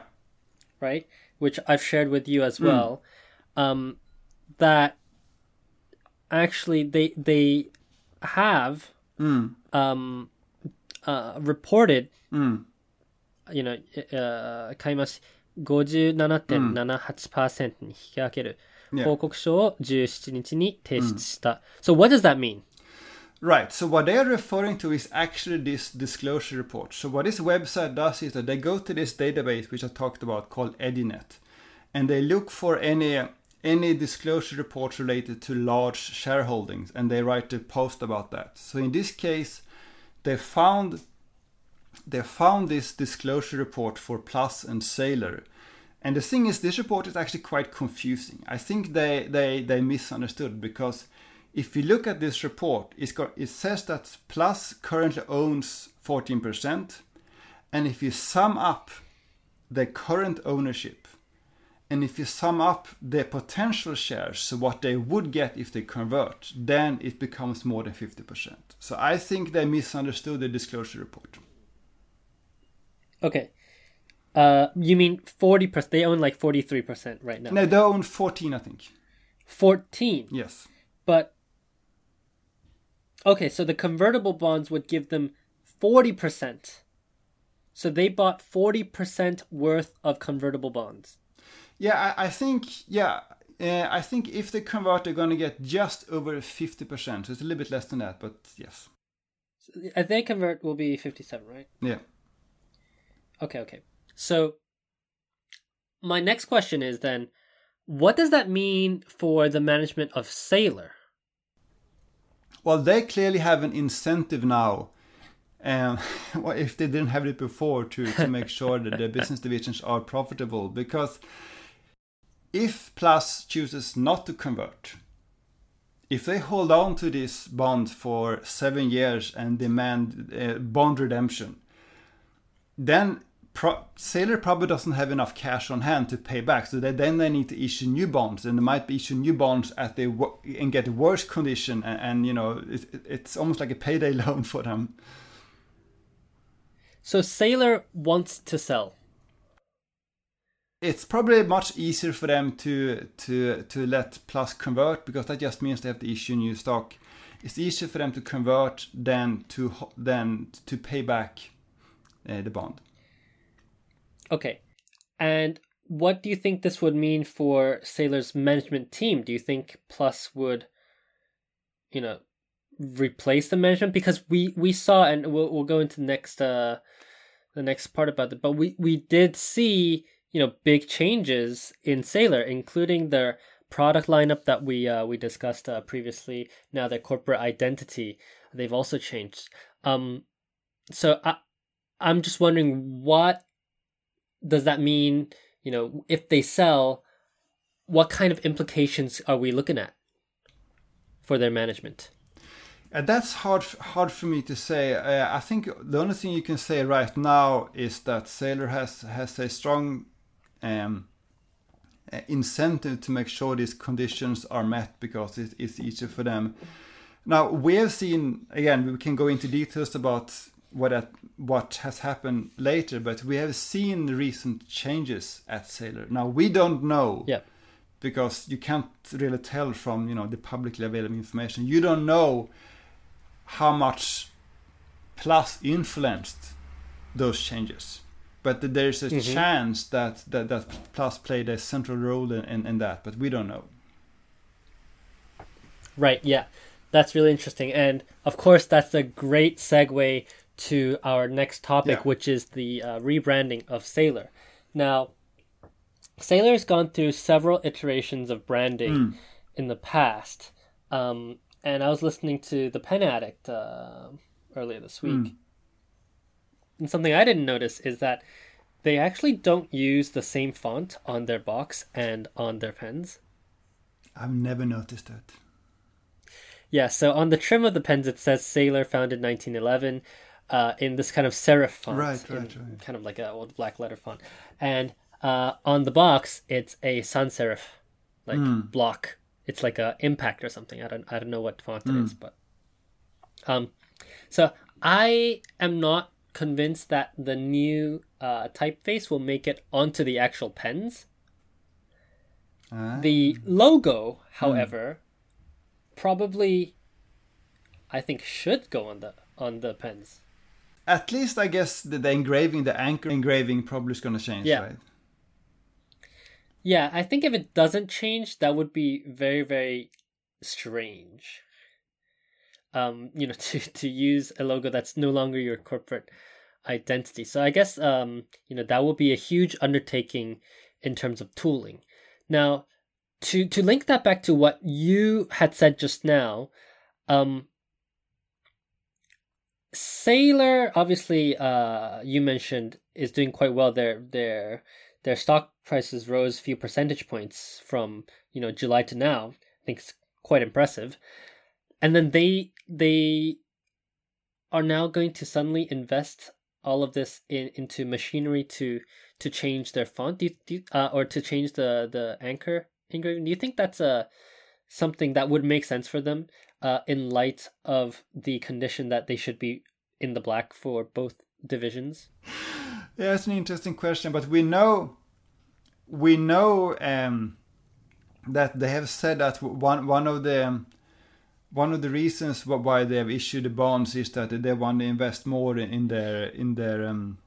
right, which I've shared with you as well, mm. um, that actually they they have mm. um, uh, reported, mm. you know, uh, kaimasu. fifty-seven point seven eight percent に引き上げる報告書をじゅうしちにちに提出した。So what does that mean? Right. So what they are referring to is actually this disclosure report. So what this website does is that they go to this database which I talked about called Edinet, and they look for any any disclosure reports related to large shareholdings, and they write a post about that. So in this case, they found. They found this disclosure report for Plus and Sailor. And the thing is, this report is actually quite confusing. I think they, they, they misunderstood, because if you look at this report, it's got, it says that Plus currently owns fourteen percent. And if you sum up the current ownership, and if you sum up the potential shares, so what they would get if they convert, then it becomes more than fifty percent. So I think they misunderstood the disclosure report. Okay, uh, you mean forty percent? They own like forty-three percent right now. No, they own fourteen, I think. fourteen? Yes. But, okay, so the convertible bonds would give them forty percent. So they bought forty percent worth of convertible bonds. Yeah, I, I think, yeah, uh, I think if they convert, they're going to get just over fifty percent. So it's a little bit less than that, but yes. So if they convert, will be fifty-seven, right? Yeah. Okay, okay. So my next question is then, what does that mean for the management of Sailor? Well, they clearly have an incentive now, um, well, if they didn't have it before, to, to make sure that their business divisions are profitable. Because if Plus chooses not to convert, if they hold on to this bond for seven years and demand uh, bond redemption, then Pro- Sailor probably doesn't have enough cash on hand to pay back, so they, then they need to issue new bonds, and they might be issue new bonds at the w- and get worse condition, and, and you know it, it's almost like a payday loan for them. So Sailor wants to sell. It's probably much easier for them to to to let Plus convert, because that just means they have to issue new stock. It's easier for them to convert than to than to pay back uh, the bond. Okay, and what do you think this would mean for Sailor's management team? Do you think Plus would, you know, replace the management? Because we, we saw, and we'll we'll go into the next uh the next part about it, but we, we did see, you know, big changes in Sailor, including their product lineup that we uh, we discussed uh, previously. Now their corporate identity, they've also changed. Um, so I I'm just wondering what. Does that mean, you know, if they sell, what kind of implications are we looking at for their management? And that's hard hard for me to say. Uh, I think the only thing you can say right now is that Sailor has, has a strong um, incentive to make sure these conditions are met, because it, it's easier for them. Now, we have seen, again, we can go into details about what what has happened later, but we have seen recent changes at Sailor. Now we don't know, yeah, because you can't really tell from, you know, the publicly available information. You don't know how much Plus influenced those changes, but there's a mm-hmm. chance that, that that Plus played a central role in, in, in that, but we don't know. Right, yeah, that's really interesting, and of course that's a great segue to our next topic, yeah, which is the uh, rebranding of Sailor. Now, Sailor has gone through several iterations of branding mm. in the past. Um, and I was listening to the Pen Addict uh, earlier this week. Mm. And something I didn't notice is that they actually don't use the same font on their box and on their pens. I've never noticed that. Yeah, so on the trim of the pens, it says Sailor founded nineteen eleven. Uh, in this kind of serif font, right, right, right. kind of like an old black letter font, and uh, on the box it's a sans serif, like mm. block. It's like a impact or something. I don't, I don't know what font mm. it is, but um, so I am not convinced that the new uh, typeface will make it onto the actual pens. Uh. The logo, however, mm. probably, I think, should go on the on the pens. At least, I guess, the, the engraving, the anchor engraving probably is going to change, yeah. right? Yeah, I think if it doesn't change, that would be very, very strange. Um, you know, to, to use a logo that's no longer your corporate identity. So I guess, um, you know, that will be a huge undertaking in terms of tooling. Now, to, to link that back to what you had said just now, um, Sailor, obviously, uh, you mentioned, is doing quite well. Their their their stock prices rose a few percentage points from, you know, July to now. I think it's quite impressive. And then they they are now going to suddenly invest all of this in, into machinery to to change their font, do you, do you, uh, or to change the the anchor engraving. Do you think that's a something that would make sense for them? Uh, in light of the condition that they should be in the black for both divisions? Yeah, it's an interesting question, but we know we know um, that they have said that one one of the one of the reasons why they have issued the bonds is that they want to invest more in their in their um,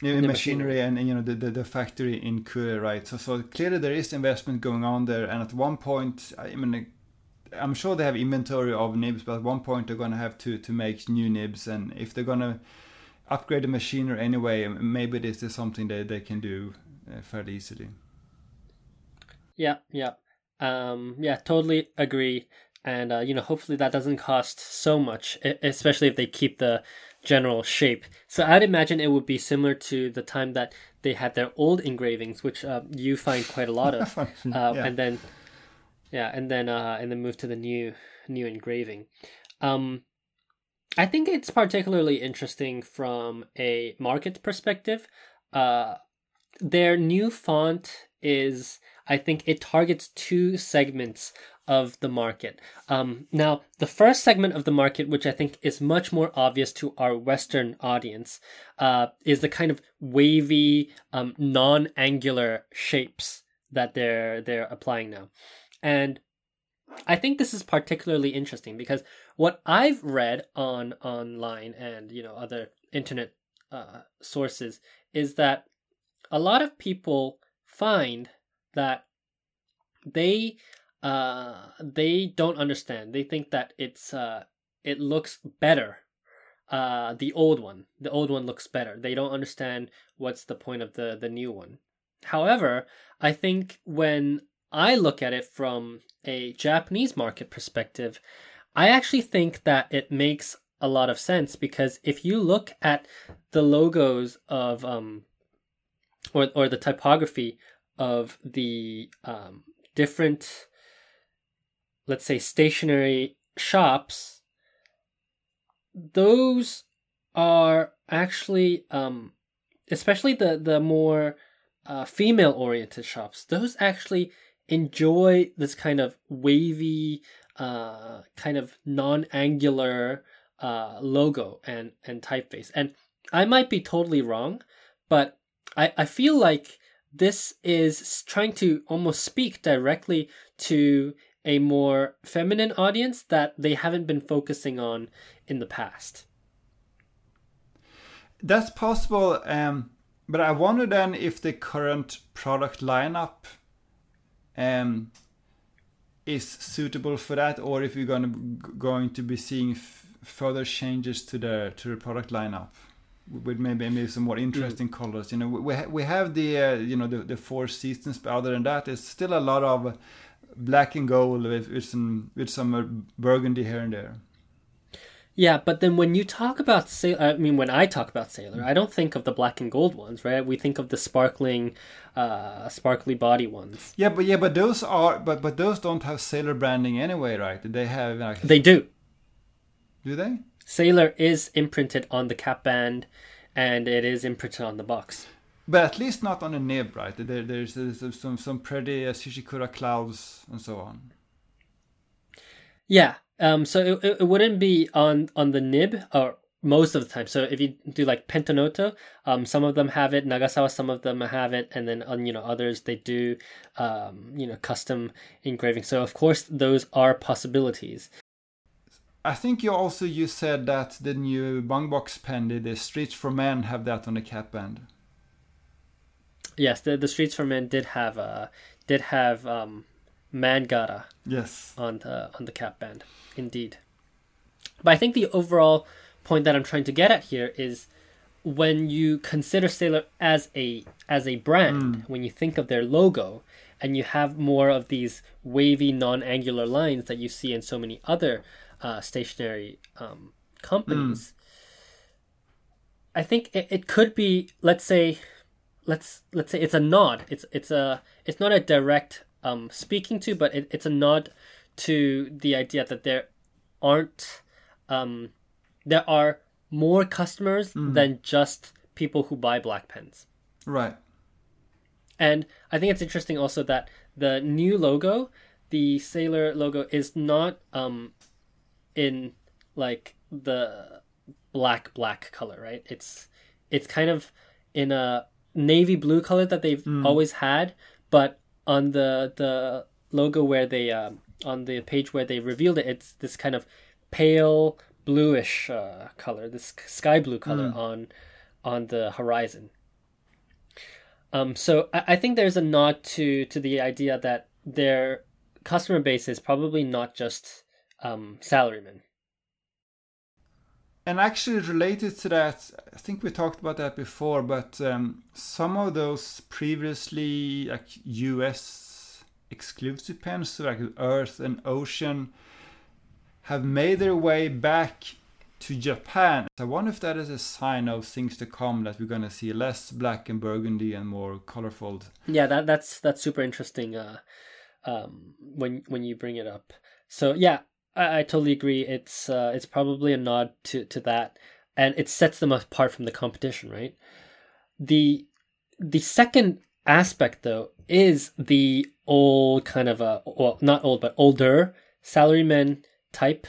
in in the machinery, machinery and, and you know the, the, the factory in Kui, right? So so clearly there is investment going on there, and at one point, I mean, I'm sure they have inventory of nibs, but at one point they're going to have to, to make new nibs. And if they're going to upgrade the machinery anyway, maybe this is something that they can do fairly easily. Yeah, yeah. Um, yeah, totally agree. And, uh, you know, hopefully that doesn't cost so much, especially if they keep the general shape. So I'd imagine it would be similar to the time that they had their old engravings, which uh, you find quite a lot of. uh, yeah. And then... Yeah, and then uh, and then move to the new new engraving. Um, I think it's particularly interesting from a market perspective. Uh, their new font is, I think it targets two segments of the market. Um, now, the first segment of the market, which I think is much more obvious to our Western audience, uh, is the kind of wavy, um, non-angular shapes that they're they're applying now. And I think this is particularly interesting because what I've read on online and, you know, other internet uh, sources is that a lot of people find that they uh, they don't understand. They think that it's uh, it looks better. Uh, the old one, the old one looks better. They don't understand what's the point of the the new one. However, I think when I look at it from a Japanese market perspective, I actually think that it makes a lot of sense because if you look at the logos of um or or the typography of the um different, let's say, stationery shops, those are actually um especially the the more uh, female oriented shops, those actually enjoy this kind of wavy, uh, kind of non-angular uh, logo and, and typeface. And I might be totally wrong, but I, I feel like this is trying to almost speak directly to a more feminine audience that they haven't been focusing on in the past. That's possible, um, but I wonder then if the current product lineup Um, is suitable for that, or if you're going to going to be seeing f- further changes to the to the product lineup with maybe maybe some more interesting mm. colors. You know, we ha- we have the uh, you know the, the four seasons, but other than that, it's still a lot of black and gold with, with some with some burgundy here and there. Yeah, but then when you talk about Sailor, I mean, when I talk about Sailor, I don't think of the black and gold ones, right? We think of the sparkling, uh, sparkly body ones. Yeah, but yeah, but those are, but, but those don't have Sailor branding anyway, right? They have. Like, they do. Do they? Sailor is imprinted on the cap band, and it is imprinted on the box. But at least not on the nib, right? There, there's, there's some some pretty uh, Shishikura clouds and so on. Yeah. Um, so it, it wouldn't be on, on the nib or most of the time. So if you do like Pentanoto, um, some of them have it, Nagasawa, some of them have it. And then on, you know, others, they do, um, you know, custom engraving. So of course those are possibilities. I think you also, you said that the new Bung Box pen, the Streets for Men, have that on the cap band. Yes. The, the Streets for Men did have, uh, did have, um, Mangara, yes, on the on the cap band, indeed. But I think the overall point that I'm trying to get at here is when you consider Sailor as a as a brand, mm. when you think of their logo, and you have more of these wavy, non-angular lines that you see in so many other uh, stationary um, companies, mm. I think it, it could be, let's say, let's let's say it's a nod. It's it's a it's not a direct Um, speaking to, but it, it's a nod to the idea that there aren't, um, there are more customers mm. than just people who buy black pens. Right. And I think it's interesting also that the new logo, the Sailor logo, is not um, in like the black, black color, right? It's, it's kind of in a navy blue color that they've mm. always had, but on the the logo where they um, on the page where they revealed it, it's this kind of pale bluish uh, color, this sky blue color mm. on on the horizon. Um, so I, I think there's a nod to to the idea that their customer base is probably not just um, salarymen. And actually related to that, I think we talked about that before, but um, some of those previously like U S exclusive pens, so like Earth and Ocean, have made their way back to Japan. So I wonder if that is a sign of things to come, that we're going to see less black and burgundy and more colorful. Yeah, that, that's that's super interesting uh, um, when when you bring it up. So yeah. I totally agree. It's uh, it's probably a nod to, to that, and it sets them apart from the competition, right? The The second aspect, though, is the old kind of a, well, not old, but older salarymen type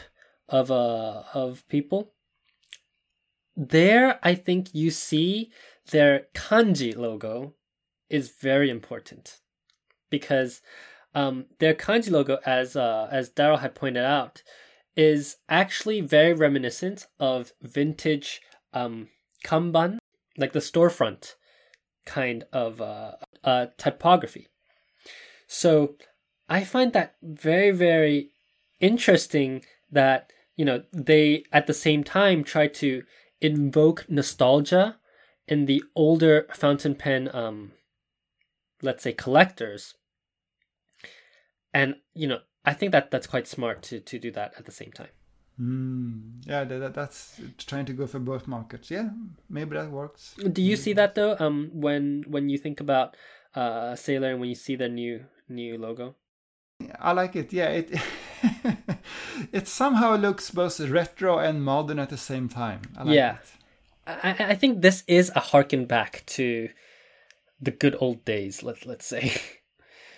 of uh, of people. There, I think you see their kanji logo is very important, because um, their kanji logo, as uh, as Daryl had pointed out, is actually very reminiscent of vintage um, kanban, like the storefront kind of uh, uh, typography. So I find that very, very interesting that, you know, they at the same time try to invoke nostalgia in the older fountain pen, um, let's say, collectors. And, you know, I think that that's quite smart to, to do that at the same time. Mm, yeah, that, that's trying to go for both markets. Yeah, maybe that works. Do you maybe see that, though, um, when when you think about uh, Sailor and when you see the new new logo? I like it. Yeah, it it somehow looks both retro and modern at the same time. I like yeah. it. I, I think this is a harken back to the good old days, let, let's say.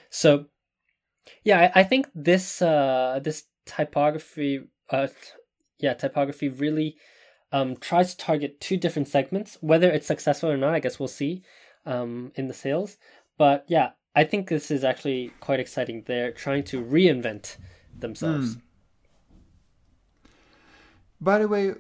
So, yeah, I, I think this uh, this typography, uh, yeah, typography really um, tries to target two different segments. Whether it's successful or not, I guess we'll see um, in the sales. But yeah, I think this is actually quite exciting. They're trying to reinvent themselves. Mm. By the way,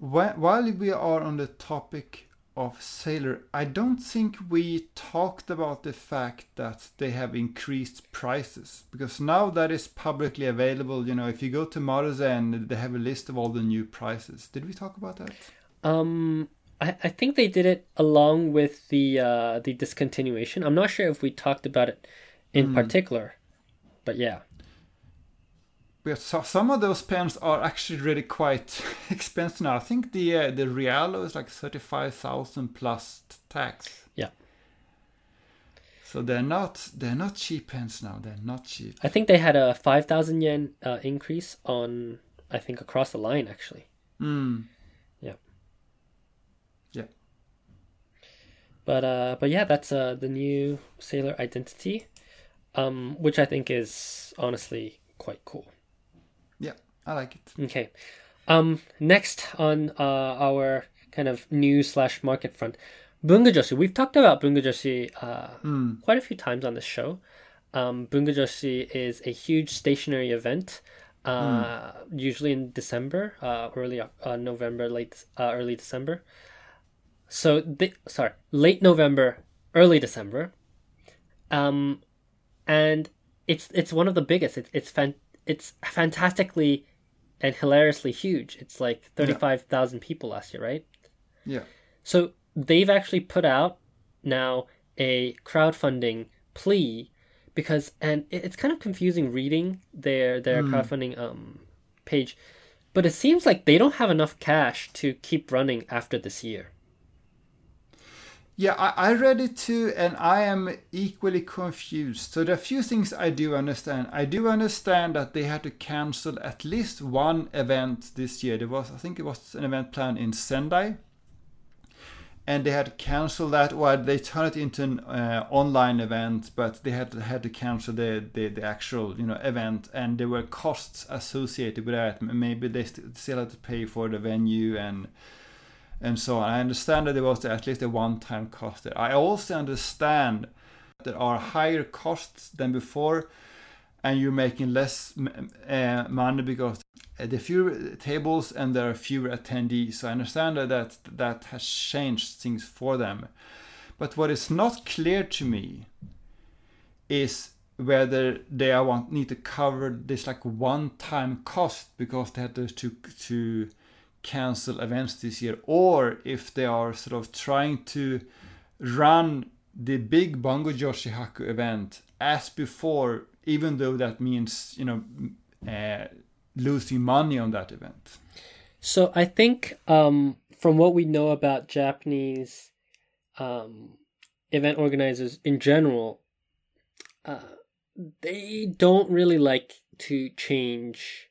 while we are on the topic of Sailor, I don't think we talked about the fact that they have increased prices, because now that is publicly available. You know, if you go to Morison, they have a list of all the new prices. Did we talk about that? Um, I, I think they did it along with the uh, the discontinuation. I'm not sure if we talked about it in mm. particular, but yeah. So some of those pens are actually really quite expensive now. I think the uh, the Rialo is like thirty-five thousand plus tax. Yeah. So they're not they're not cheap pens now. They're not cheap. I think they had a five thousand yen uh, increase on, I think, across the line, actually. Mm. Yeah. Yeah. But uh, but yeah, that's uh, the new Sailor identity, um, which I think is honestly quite cool. Yeah, I like it. Okay. Um, next on uh, our kind of news slash market front, Bungu Joshi. We've talked about Bungu Joshi uh, mm. quite a few times on this show. Um, Bungu Joshi is a huge stationary event, uh, mm. usually in December, uh, early uh, November, late uh, early December. So, they, sorry, late November, early December. Um, and it's it's one of the biggest. It, it's fantastic. It's fantastically and hilariously huge. It's like thirty-five thousand yeah. people last year, right? Yeah. So they've actually put out now a crowdfunding plea because, and it's kind of confusing reading their their mm. crowdfunding um page, but it seems like they don't have enough cash to keep running after this year. Yeah, I, I read it too, and I am equally confused. So there are a few things I do understand. I do understand that they had to cancel at least one event this year. There was, I think it was an event planned in Sendai. And they had to cancel that, or they turned it into an uh, online event, but they had to, had to cancel the, the, the actual, you know, event. And there were costs associated with that. Maybe they st- still had to pay for the venue and... and so on. I understand that there was at least a one-time cost there. I also understand that there are higher costs than before, and you're making less uh, money because there are fewer tables and there are fewer attendees. So I understand that, that that has changed things for them. But what is not clear to me is whether they are want need to cover this like one-time cost because they had to to cancel events this year, or if they are sort of trying to run the big Bungu Joshi Haku event as before, even though that means, you know, uh, losing money on that event. So I think um, from what we know about Japanese um, event organizers in general, uh, they don't really like to change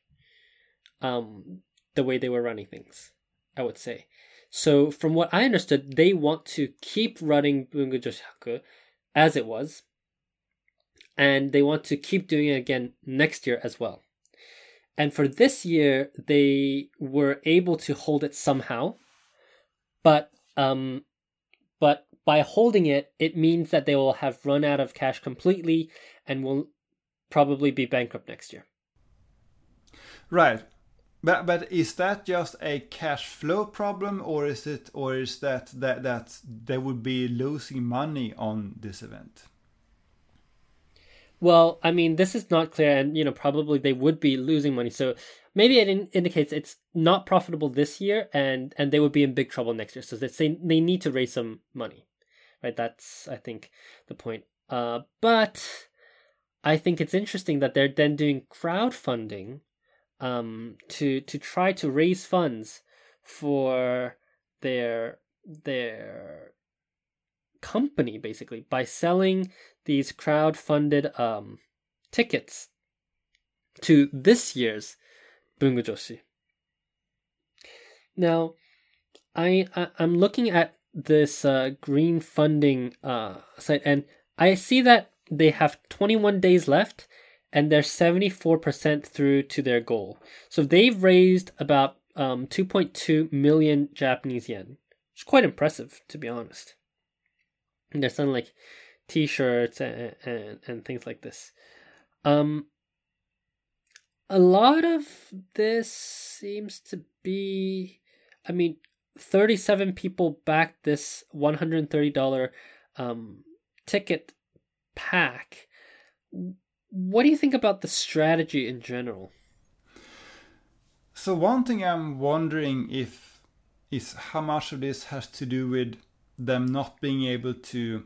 um, the way they were running things, I would say. So from what I understood, they want to keep running Bungu Joshi as it was, and they want to keep doing it again next year as well. And for this year, they were able to hold it somehow, but um, but by holding it, it means that they will have run out of cash completely and will probably be bankrupt next year. Right. But but is that just a cash flow problem, or is it, or is that that, that they would be losing money on this event? Well, I mean, this is not clear, and you know, probably they would be losing money. So maybe it in- indicates it's not profitable this year, and, and they would be in big trouble next year. So they say they need to raise some money, right? That's, I think, the point. Uh, but I think it's interesting that they're then doing crowdfunding um to to try to raise funds for their their company, basically, by selling these crowdfunded um tickets to this year's Bungu Joshi. Now I, I I'm looking at this uh green funding uh site, and I see that they have twenty-one days left, and they're seventy-four percent through to their goal. So they've raised about um, two point two million Japanese yen. Which is quite impressive, to be honest. And they're selling like t-shirts and, and, and things like this. Um, a lot of this seems to be... I mean, thirty-seven people backed this one hundred thirty dollars um, ticket pack. What do you think about the strategy in general? So one thing I'm wondering if is how much of this has to do with them not being able to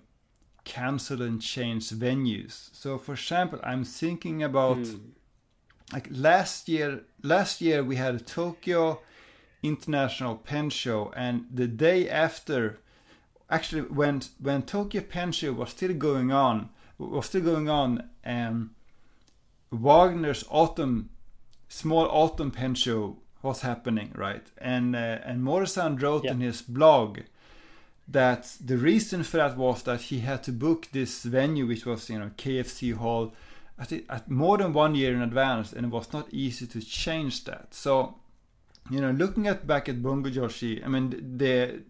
cancel and change venues. So for example, I'm thinking about mm. like last year, last year we had a Tokyo International Pen Show, and the day after, actually when when Tokyo Pen Show was still going on, was still going on, um, Wagner's autumn, small autumn pen show was happening, right? And uh, and Morison wrote yeah. in his blog that the reason for that was that he had to book this venue, which was, you know, K F C Hall, at, at more than one year in advance, and it was not easy to change that. So, you know, looking at back at Bungu Joshi, I mean, the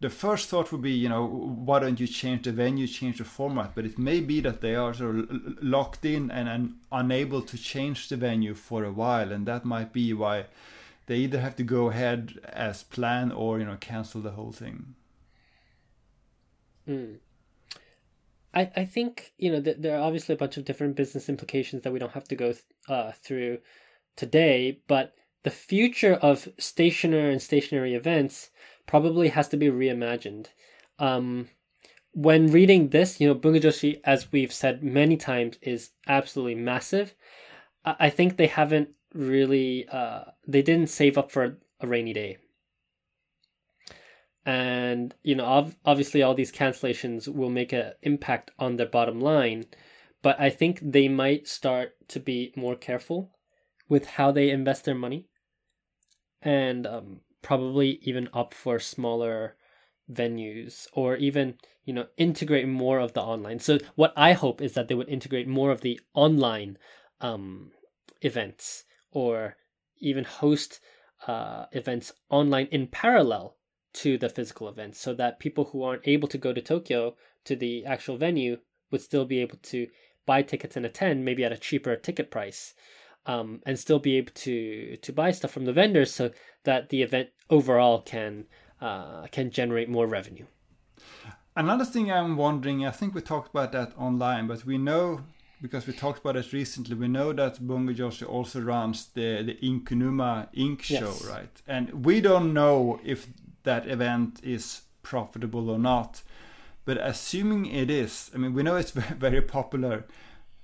the first thought would be, you know, why don't you change the venue, change the format? But it may be that they are sort of l- locked in and, and unable to change the venue for a while. And that might be why they either have to go ahead as planned or, you know, cancel the whole thing. Mm. I, I think, you know, th- there are obviously a bunch of different business implications that we don't have to go th- uh, through today. But the future of stationer and stationary events probably has to be reimagined. Um, when reading this, you know, Bungu Joshi, as we've said many times, is absolutely massive. I, I think they haven't really, uh, they didn't save up for a rainy day. And, you know, ob- obviously all these cancellations will make an impact on their bottom line, but I think they might start to be more careful with how they invest their money. And, um, probably even opt for smaller venues, or even, you know, integrate more of the online. So what I hope is that they would integrate more of the online um, events, or even host uh, events online in parallel to the physical events, so that people who aren't able to go to Tokyo to the actual venue would still be able to buy tickets and attend, maybe at a cheaper ticket price. Um, and still be able to to buy stuff from the vendors, so that the event overall can uh, can generate more revenue. Another thing I'm wondering, I think we talked about that online, but we know, because we talked about it recently, we know that Bungu Joshi also runs the, the Inkunuma Ink show, yes. right? And we don't know if that event is profitable or not, but assuming it is, I mean, we know it's very, very popular.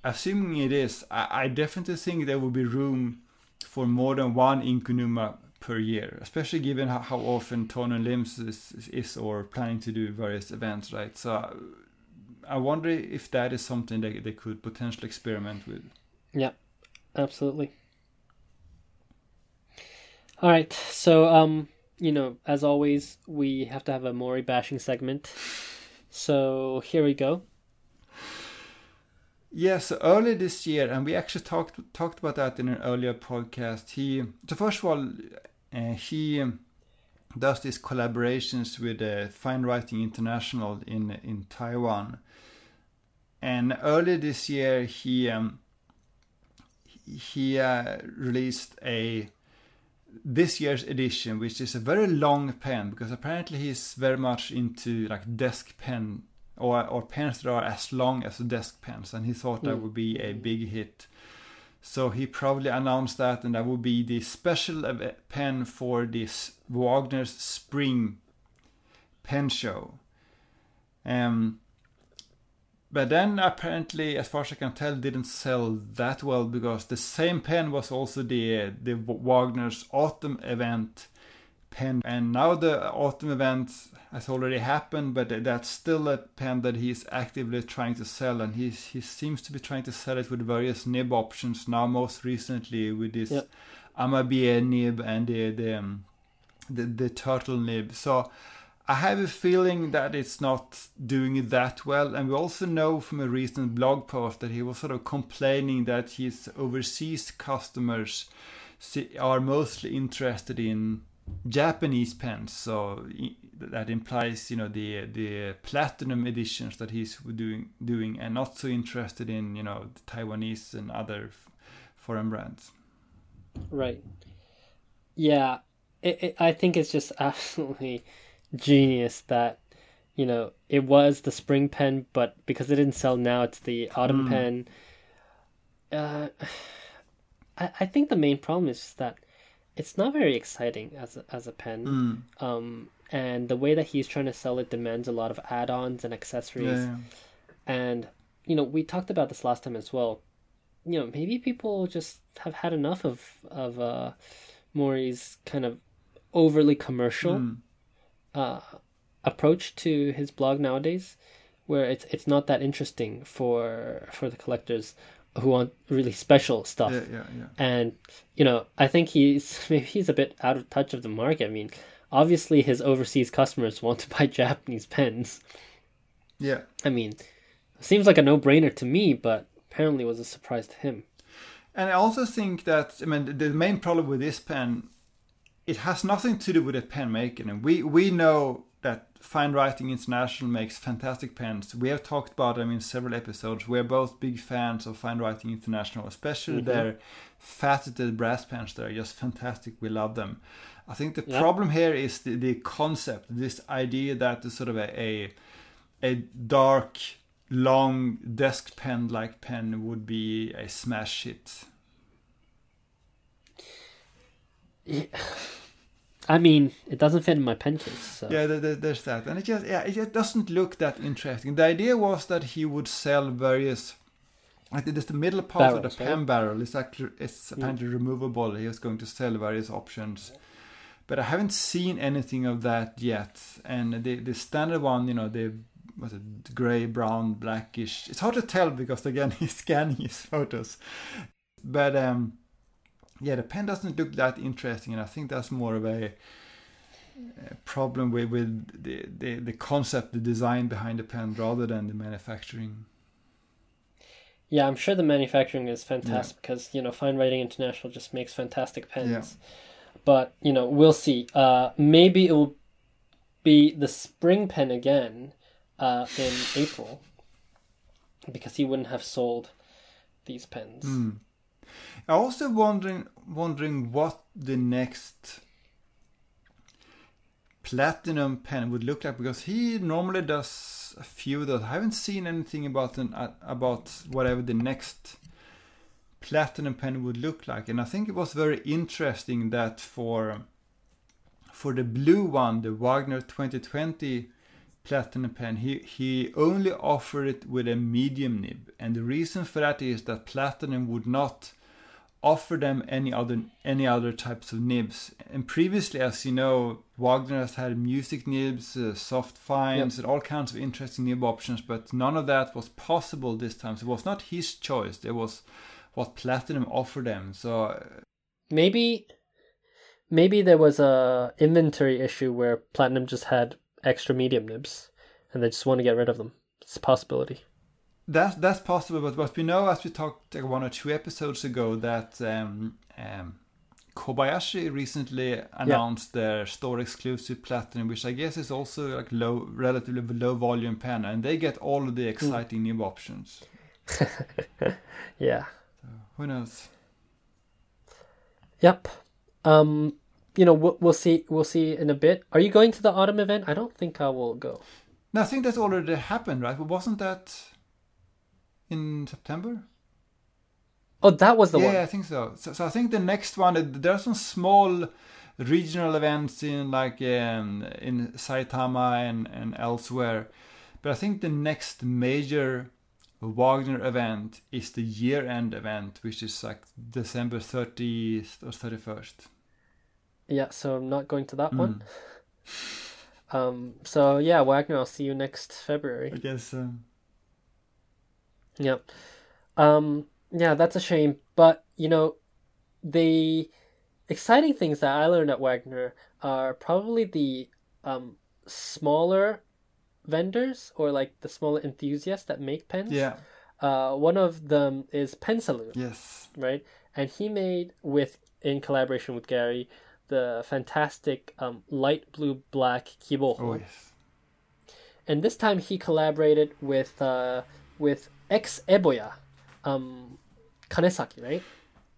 Assuming it is, I definitely think there will be room for more than one Inkunuma per year, especially given how, how often Tonen Limbs is, is or planning to do various events, right? So I wonder if that is something that they could potentially experiment with. Yeah, absolutely. All right, so um, you know, as always, we have to have a Mori bashing segment. So here we go. Yeah, so earlier this year, and we actually talked talked about that in an earlier podcast. He, so first of all, uh, he does these collaborations with uh, Fine Writing International in in Taiwan. And earlier this year, he um, he uh, released a this year's edition, which is a very long pen, because apparently he's very much into like desk pen. Or, or pens that are as long as desk pens, and he thought that would be a big hit. So he probably announced that, and that would be the special pen for this Wagner's Spring Pen Show. Um, but then apparently, as far as I can tell, didn't sell that well, because the same pen was also the the Wagner's Autumn event pen, and now the autumn event has already happened, but that's still a pen that he's actively trying to sell, and he he seems to be trying to sell it with various nib options now, most recently with this yep. Amabie nib and the the, um, the the turtle nib. So I have a feeling that it's not doing it that well, and we also know from a recent blog post that he was sort of complaining that his overseas customers are mostly interested in Japanese pens, so that implies, you know, the the platinum editions that he's doing doing and not so interested in, you know, the Taiwanese and other foreign brands. Right. Yeah, it, it, I think it's just absolutely genius that, you know, it was the spring pen, but because it didn't sell, now it's the autumn mm. pen. Uh, I I think the main problem is just that it's not very exciting as a, as a pen. Mm. Um, and the way that he's trying to sell it demands a lot of add-ons and accessories. Yeah, yeah. And, you know, we talked about this last time as well. You know, maybe people just have had enough of, of uh, Mori's kind of overly commercial mm. uh, approach to his blog nowadays, where it's it's not that interesting for for the collectors who want really special stuff. Yeah, yeah, yeah. And, you know, I think he's maybe he's a bit out of touch of the market. I mean, obviously his overseas customers want to buy Japanese pens. Yeah. I mean, it seems like a no-brainer to me, but apparently it was a surprise to him. And I also think that, I mean, the main problem with this pen, it has nothing to do with the pen making. And we, we know that Fine Writing International makes fantastic pens. We have talked about them in several episodes. We're both big fans of Fine Writing International, especially mm-hmm. their faceted brass pens. They're just fantastic. We love them. I think the yep. problem here is the, the concept, this idea that the sort of a, a a dark, long desk pen-like pen would be a smash hit. Yeah. I mean, it doesn't fit in my pen case. So. Yeah, there, there's that, and it just yeah, it just doesn't look that interesting. The idea was that he would sell various, like this the middle part barrels, of the right? pen barrel is actually it's apparently yeah. removable. He was going to sell various options, but I haven't seen anything of that yet. And the the standard one, you know, the was it gray, brown, blackish. It's hard to tell because again he's scanning his photos, but um. Yeah, the pen doesn't look that interesting, and I think that's more of a, a problem with, with the, the, the concept, the design behind the pen, rather than the manufacturing. Yeah, I'm sure the manufacturing is fantastic yeah. because, you know, Fine Writing International just makes fantastic pens. Yeah. But, you know, we'll see. Uh, maybe it will be the spring pen again uh, in April, because he wouldn't have sold these pens. Mm. I'm also wondering wondering what the next platinum pen would look like, because he normally does a few of those. I haven't seen anything about an, uh, about whatever the next platinum pen would look like, and I think it was very interesting that for for the blue one, the Wagner twenty twenty platinum pen, he he only offered it with a medium nib, and the reason for that is that Platinum would not offer them any other any other types of nibs. And previously, as you know, Wagner has had music nibs, uh, soft fines, yep. and all kinds of interesting nib options, but none of that was possible this time. So it was not his choice. It was what Platinum offered them. So maybe maybe there was a inventory issue where Platinum just had extra medium nibs and they just want to get rid of them. It's a possibility. That's, that's possible, but what we know, as we talked like one or two episodes ago, that um, um, Kobayashi recently announced yeah. their store exclusive Platinum, which I guess is also like low, relatively low volume pen, and they get all of the exciting mm. nib options. yeah. So, who knows? Yep. Um, you know, we'll, we'll see. We'll see in a bit. Are you going to the autumn event? I don't think I will go. No, I think that's already happened, right? But wasn't that in September? Oh, that was the yeah, one. Yeah, I think so. so. So I think the next one, there are some small regional events in like um, in Saitama and, and elsewhere. But I think the next major Wagner event is the year-end event, which is like December thirtieth or thirty-first. Yeah, so I'm not going to that mm. one. Um. So yeah, Wagner, I'll see you next February. I guess so. Yeah. Um, yeah, that's a shame. But, you know, the exciting things that I learned at Wagner are probably the um, smaller vendors or like the smaller enthusiasts that make pens. Yeah. Uh, one of them is Pen Saloon. Yes. Right? And he made, with in collaboration with Gary, the fantastic um, light blue black Kiboho. Oh, yes. And this time he collaborated with... Uh, with ex-Eboya, um, Kanesaki, right?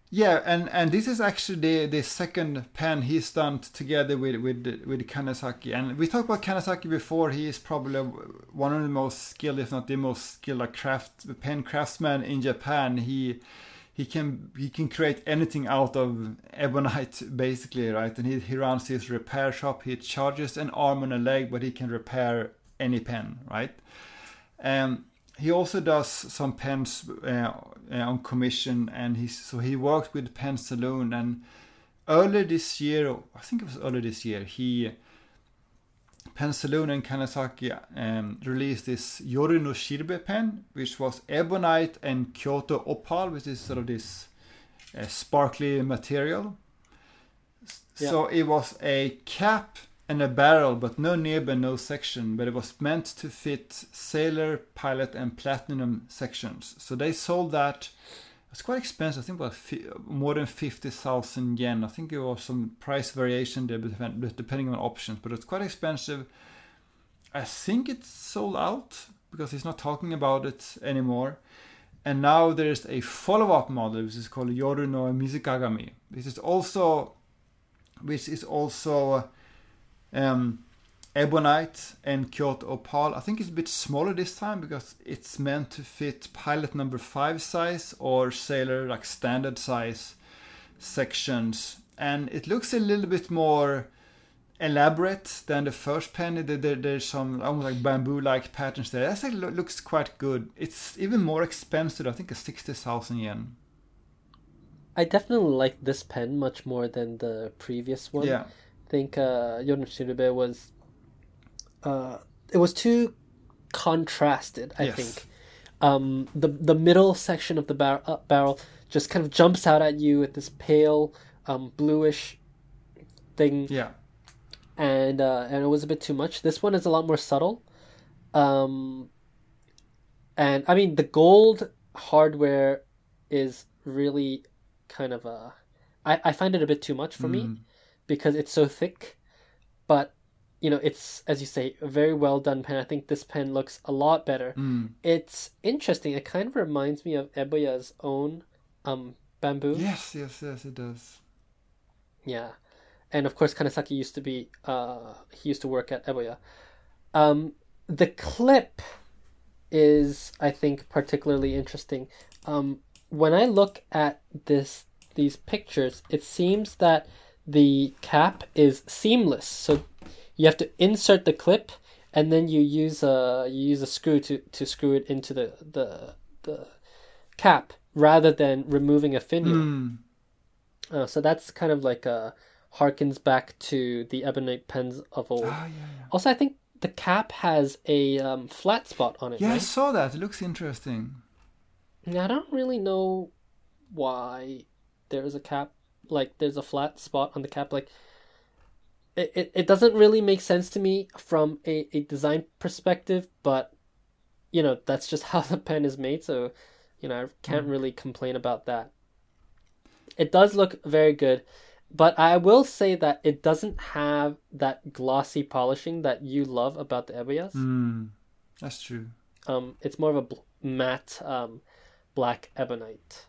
Yeah, and, and this is actually the, the second pen he's done together with, with with Kanesaki. And we talked about Kanesaki before. He is probably one of the most skilled, if not the most skilled, like craft pen craftsman in Japan. He he can he can create anything out of ebonite, basically, right? And he, he runs his repair shop. He charges an arm and a leg, but he can repair any pen, right? Um. He also does some pens uh, on commission, and he so he worked with Pen Saloon. And earlier this year, I think it was earlier this year, he Pen Saloon and Kanesaki um, released this Yori no Shirbe pen, which was ebonite and Kyoto opal, which is sort of this uh, sparkly material. Yeah. So it was a cap and a barrel, but no nib and no section, but it was meant to fit Sailor, Pilot, and Platinum sections. So they sold that. It's quite expensive. I think about more than fifty thousand yen. I think there was some price variation there depending on options, but it's quite expensive. I think it's sold out because he's not talking about it anymore. And now there's a follow-up model, which is called Yoru no Mizukagami. This is also, which is also Um, ebonite and Kyoto opal. I think it's a bit smaller this time because it's meant to fit Pilot number five size or Sailor like standard size sections, and it looks a little bit more elaborate than the first pen. There, there, there's some almost like bamboo-like patterns there. That actually looks quite good. It's even more expensive. I think it's sixty thousand yen. I definitely like this pen much more than the previous one. Yeah. I think uh, Yoru Shirube was uh, it was too contrasted. I yes. think um, the the middle section of the bar- uh, barrel just kind of jumps out at you with this pale um, bluish thing. Yeah, and uh, and it was a bit too much. This one is a lot more subtle, um, and I mean the gold hardware is really kind of a I, I find it a bit too much for mm. me. Because it's so thick, but you know, it's, as you say, a very well done pen. I think this pen looks a lot better. Mm. It's interesting. It kind of reminds me of Eboya's own um, bamboo. Yes, yes, yes, it does. Yeah, and of course, Kanesaki used to be. Uh, he used to work at Eboya. Um, the clip is, I think, particularly interesting. Um, when I look at this, these pictures, it seems that the cap is seamless, so you have to insert the clip, and then you use a you use a screw to, to screw it into the, the the cap rather than removing a finial. Mm. Uh, so that's kind of like a harkens back to the ebonite pens of old. Oh, yeah, yeah. Also, I think the cap has a um, flat spot on it. Yeah, right? I saw that. It looks interesting. Now, I don't really know why there is a cap like there's a flat spot on the cap. Like it, it, it doesn't really make sense to me from a, a design perspective, but you know, that's just how the pen is made. So, you know, I can't mm. really complain about that. It does look very good, but I will say that it doesn't have that glossy polishing that you love about the Ebias. Mm, that's true. Um, it's more of a bl- matte um, black ebonite.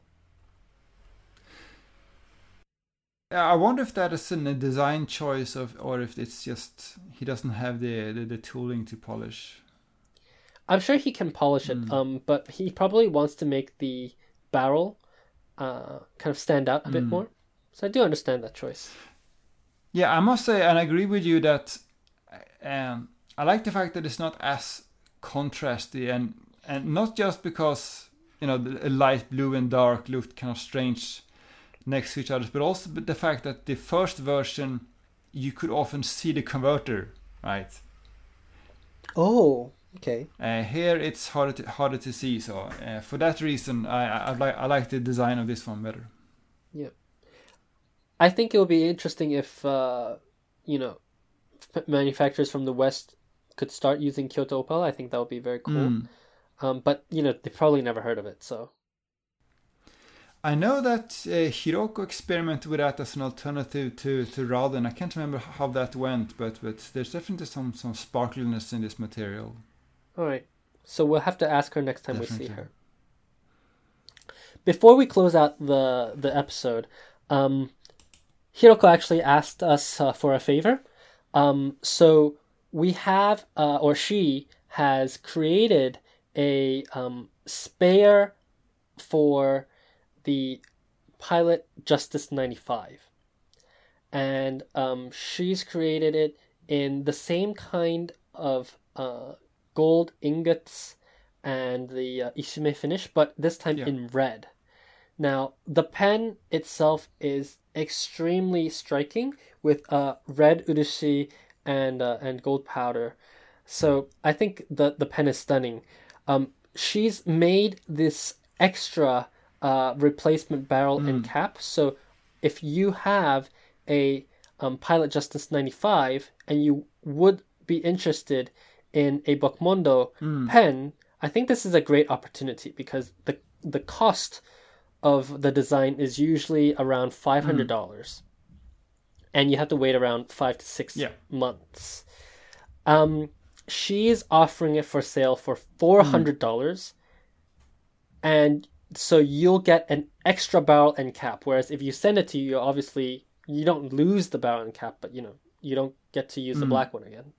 I wonder if that is a design choice of, or if it's just he doesn't have the, the, the tooling to polish. I'm sure he can polish it, mm. um, but he probably wants to make the barrel uh, kind of stand out a mm. bit more. So I do understand that choice. Yeah, I must say, and I agree with you that um, I like the fact that it's not as contrasty, and, and not just because, you know, the light blue and dark looked kind of strange next to each other, but also the fact that the first version, you could often see the converter, right? Oh, okay. Uh, here it's harder to, harder to see, so uh, for that reason, I, I like I like the design of this one better. Yeah. I think it would be interesting if, uh, you know, manufacturers from the West could start using Kyoto Opal. I think that would be very cool. Mm. Um, but, you know, they probably never heard of it, so. I know that uh, Hiroko experimented with that as an alternative to, to Raden. I can't remember how that went, but, but there's definitely some, some sparkliness in this material. All right. So we'll have to ask her next time definitely. we see her. Before we close out the, the episode, um... Hiroko actually asked us uh, for a favor. Um, so we have, uh, or she has created a um, spare for the Pilot Justice ninety-five. And um, she's created it in the same kind of uh, gold ingots and the uh, Isume finish, but this time yeah. in red. Now, the pen itself is extremely striking with uh, red urushi and uh, and gold powder. So I think the, the pen is stunning. Um, she's made this extra uh, replacement barrel mm. and cap. So if you have a um, Pilot Justice ninety-five and you would be interested in a Bokmondo mm. pen, I think this is a great opportunity because the the cost of the design is usually around five hundred dollars. Mm. And you have to wait around five to six yeah. months. Um, she is offering it for sale for four hundred dollars. Mm. And so you'll get an extra barrel and cap. Whereas if you send it to you, obviously you don't lose the barrel and cap, but you know, you don't get to use mm. the black one again.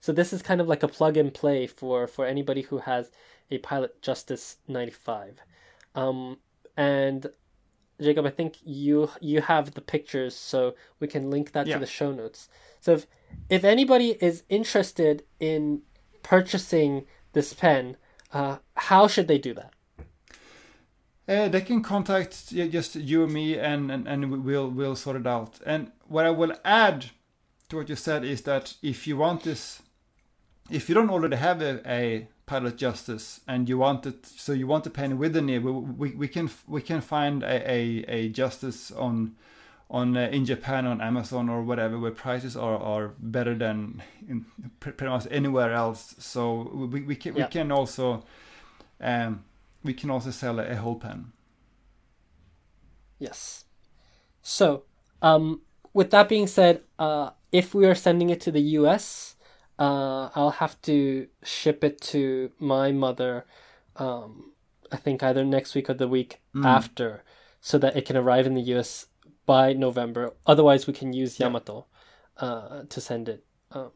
So this is kind of like a plug and play for, for anybody who has a Pilot Justice ninety-five. Um, And Jacob, I think you you have the pictures, so we can link that yeah. to the show notes. So if, if anybody is interested in purchasing this pen, uh, how should they do that? Uh, they can contact just you and me, and, and, and we'll, we'll sort it out. And what I will add to what you said is that if you want this, if you don't already have a... a Pilot Justice, and you want it, so you want a pen with the nib. We, we we can we can find a a, a Justice on on uh, in Japan on Amazon or whatever, where prices are, are better than in pretty much anywhere else. So we we can yeah. we can also um we can also sell a, a whole pen. Yes. So um with that being said, uh if we are sending it to the U S. Uh, I'll have to ship it to my mother, um, I think either next week or the week mm. after, so that it can arrive in the U S by November. Otherwise, we can use Yamato yeah. uh, to send it, um,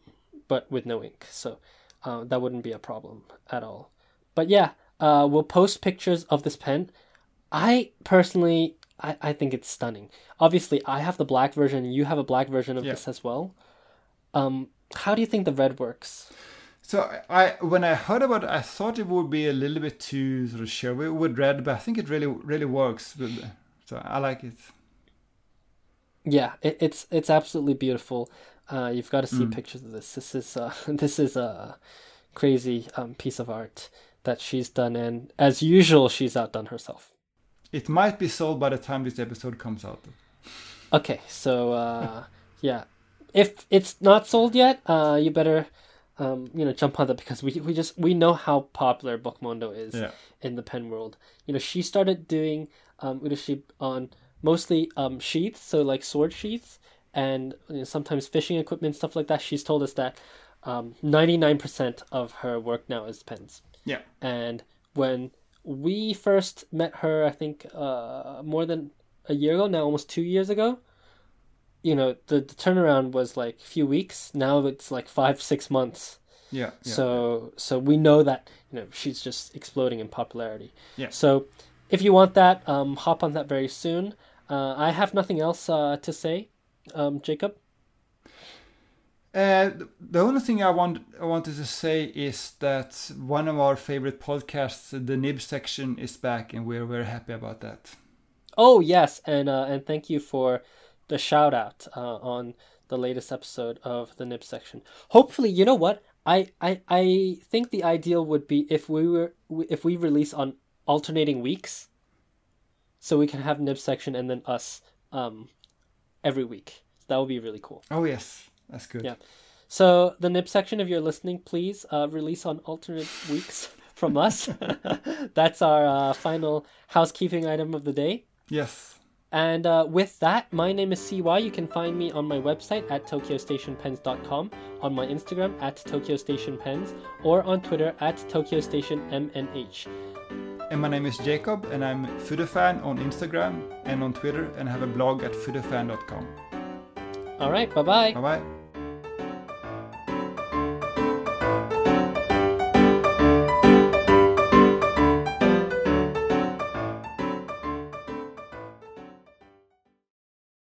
but with no ink. So uh, that wouldn't be a problem at all. But yeah, uh, we'll post pictures of this pen. I personally, I, I think it's stunning. Obviously, I have the black version. You have a black version of yeah. this as well. Um, How do you think the red works? So I, when I heard about it, I thought it would be a little bit too sort of showy with red, but I think it really, really works. So I like it. Yeah, it, it's it's absolutely beautiful. Uh, you've got to see mm. pictures of this. This is uh, this is a crazy um, piece of art that she's done, and as usual, she's outdone herself. It might be sold by the time this episode comes out. Okay, so uh, yeah, if it's not sold yet, uh, you better um, you know jump on that, because we we just we know how popular Bokumondo is yeah. in the pen world. You know, she started doing um, Urushi on mostly um, sheaths, so like sword sheaths, and you know, sometimes fishing equipment, stuff like that. She's told us that um, ninety-nine percent of her work now is pens. Yeah, and when we first met her, I think uh, more than a year ago now, almost two years ago, you know, the, the turnaround was like a few weeks. Now it's like five, six months. Yeah. yeah so yeah. so we know that, you know, she's just exploding in popularity. Yeah. So if you want that, um, hop on that very soon. Uh, I have nothing else uh, to say, um, Jacob. Uh, the only thing I want I wanted to say is that one of our favorite podcasts, the Nib Section, is back, and we're very happy about that. Oh yes, and uh, and thank you for the shout out uh, on the latest episode of the Nib Section. Hopefully, you know what I, I I think the ideal would be if we were if we release on alternating weeks, so we can have Nib Section and then us um every week. That would be really cool. Oh yes, that's good. Yeah, so the Nib Section, if you're listening, please uh, release on alternate weeks from us. That's our uh, final housekeeping item of the day. Yes. And uh, with that, my name is C Y. You can find me on my website at tokyo station pens dot com, on my Instagram at tokyostationpens, or on Twitter at tokyostationmnh. And my name is Jacob, and I'm FudeFan on Instagram and on Twitter, and have a blog at fudafan dot com. All right, bye-bye. Bye-bye.